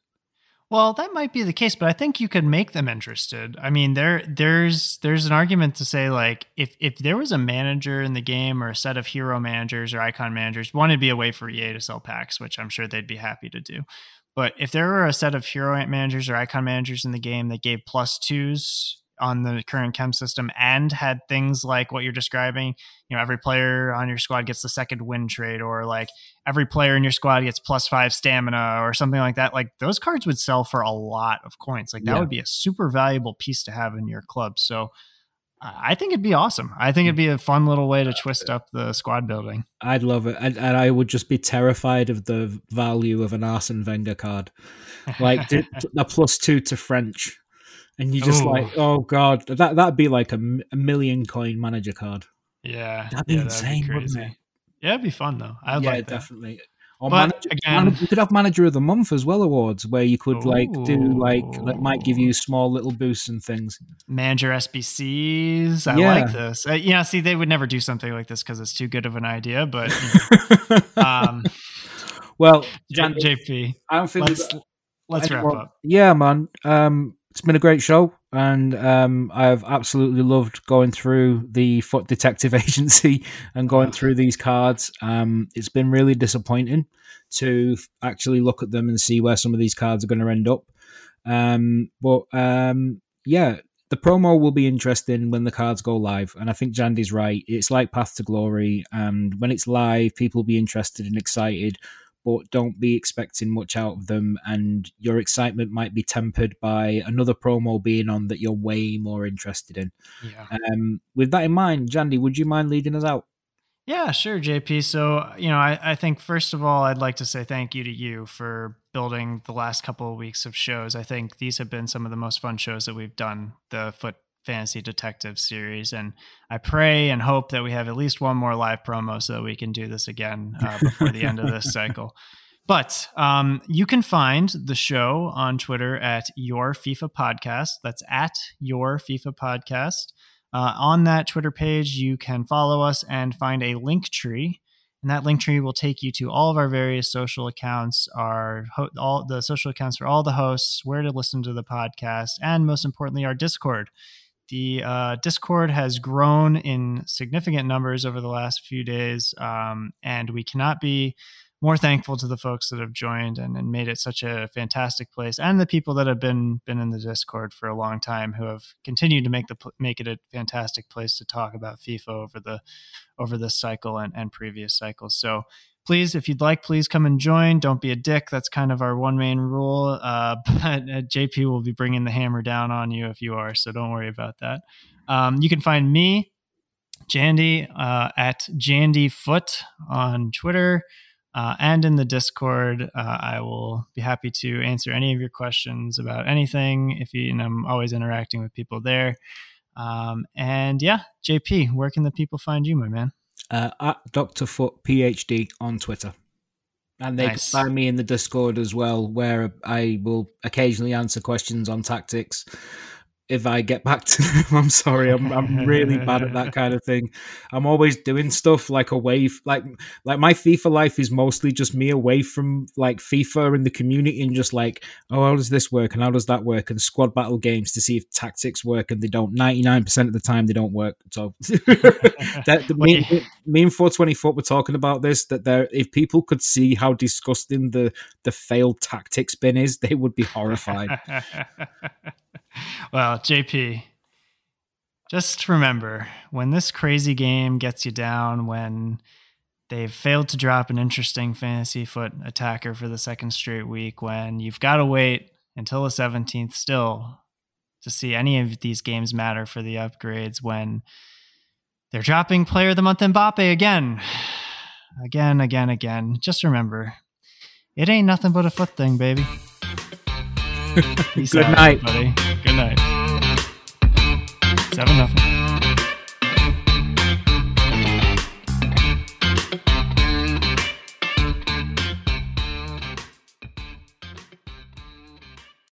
Well, that might be the case, but I think you can make them interested. I mean, there there's there's an argument to say, like, if if there was a manager in the game, or a set of hero managers or icon managers, one, it'd be a way for E A to sell packs, which I'm sure they'd be happy to do. But if there were a set of hero managers or icon managers in the game that gave plus twos on the current chem system and had things like what you're describing, you know, every player on your squad gets the second win trait, or like every player in your squad gets plus five stamina or something like that, like those cards would sell for a lot of coins. Like that yeah. would be a super valuable piece to have in your club. So I think it'd be awesome. I think it'd be a fun little way to twist up the squad building. I'd love it. And, and I would just be terrified of the value of an Arsene Wenger card. Like a plus two to French. And you just Ooh. like, oh god, that that'd be like a, a million coin manager card. Yeah, that'd be yeah, insane, that'd be wouldn't it? Yeah, it'd be fun though. I'd yeah, like that. definitely. Or but manager, again, manager, you could have manager of the month as well awards, where you could Ooh. like do like that might give you small little boosts and things. Manager S B Cs. I yeah. like this. Uh, you know, see, they would never do something like this because it's too good of an idea. But you know, um, well, J P, I don't think let's, let's wrap well, up. Yeah, man. Um, It's been a great show, and um, I've absolutely loved going through the Foot Detective Agency and going through these cards. Um, it's been really disappointing to actually look at them and see where some of these cards are going to end up. Um, but um, yeah, the promo will be interesting when the cards go live, and I think Jandy's right. It's like Path to Glory, and when it's live, people will be interested and excited, but don't be expecting much out of them, and your excitement might be tempered by another promo being on that you're way more interested in. Yeah. Um, with that in mind, Jandy, would you mind leading us out? Yeah, sure, J P. So, you know, I, I think, first of all, I'd like to say thank you to you for building the last couple of weeks of shows. I think these have been some of the most fun shows that we've done, the Foot Fantasy Detective series, and I pray and hope that we have at least one more live promo so that we can do this again uh, before the end of this cycle. But um, you can find the show on Twitter at Your FIFA Podcast. That's at Your FIFA Podcast. Uh, on that Twitter page, you can follow us and find a link tree. And that link tree will take you to all of our various social accounts, our ho- all the social accounts for all the hosts, where to listen to the podcast, and most importantly, our Discord. The uh, Discord has grown in significant numbers over the last few days, um, and we cannot be more thankful to the folks that have joined and, and made it such a fantastic place, and the people that have been been in the Discord for a long time who have continued to make the make it a fantastic place to talk about FIFA over the over this cycle and, and previous cycles. So please, if you'd like, please come and join. Don't be a dick. That's kind of our one main rule. Uh, but J P will be bringing the hammer down on you if you are, so don't worry about that. Um, you can find me, Jandy, uh, at JandyFoot on Twitter. Uh, and in the Discord, uh, I will be happy to answer any of your questions about anything. If you, and I'm always interacting with people there. Um, and yeah, J P, where can the people find you, my man? Uh, at Doctor Foot PhD on Twitter, and they nice. Can find me in the Discord as well, where I will occasionally answer questions on tactics. If I get back to them, I'm sorry. I'm I'm really bad at that kind of thing. I'm always doing stuff like away, like like my FIFA life is mostly just me away from like FIFA and the community, and just like, oh, how does this work and how does that work, and squad battle games to see if tactics work, and they don't. ninety-nine percent of the time they don't work. So that, me, okay. me and four twenty foot were talking about this, that there, if people could see how disgusting the the failed tactics bin is, they would be horrified. Well, J P, just remember, when this crazy game gets you down, when they've failed to drop an interesting fantasy foot attacker for the second straight week, when you've got to wait until the seventeenth still to see any of these games matter for the upgrades, when they're dropping player of the month Mbappe again, again, again, again, just remember, it ain't nothing but a foot thing, baby. Good night, buddy. Good night. Seven nothing.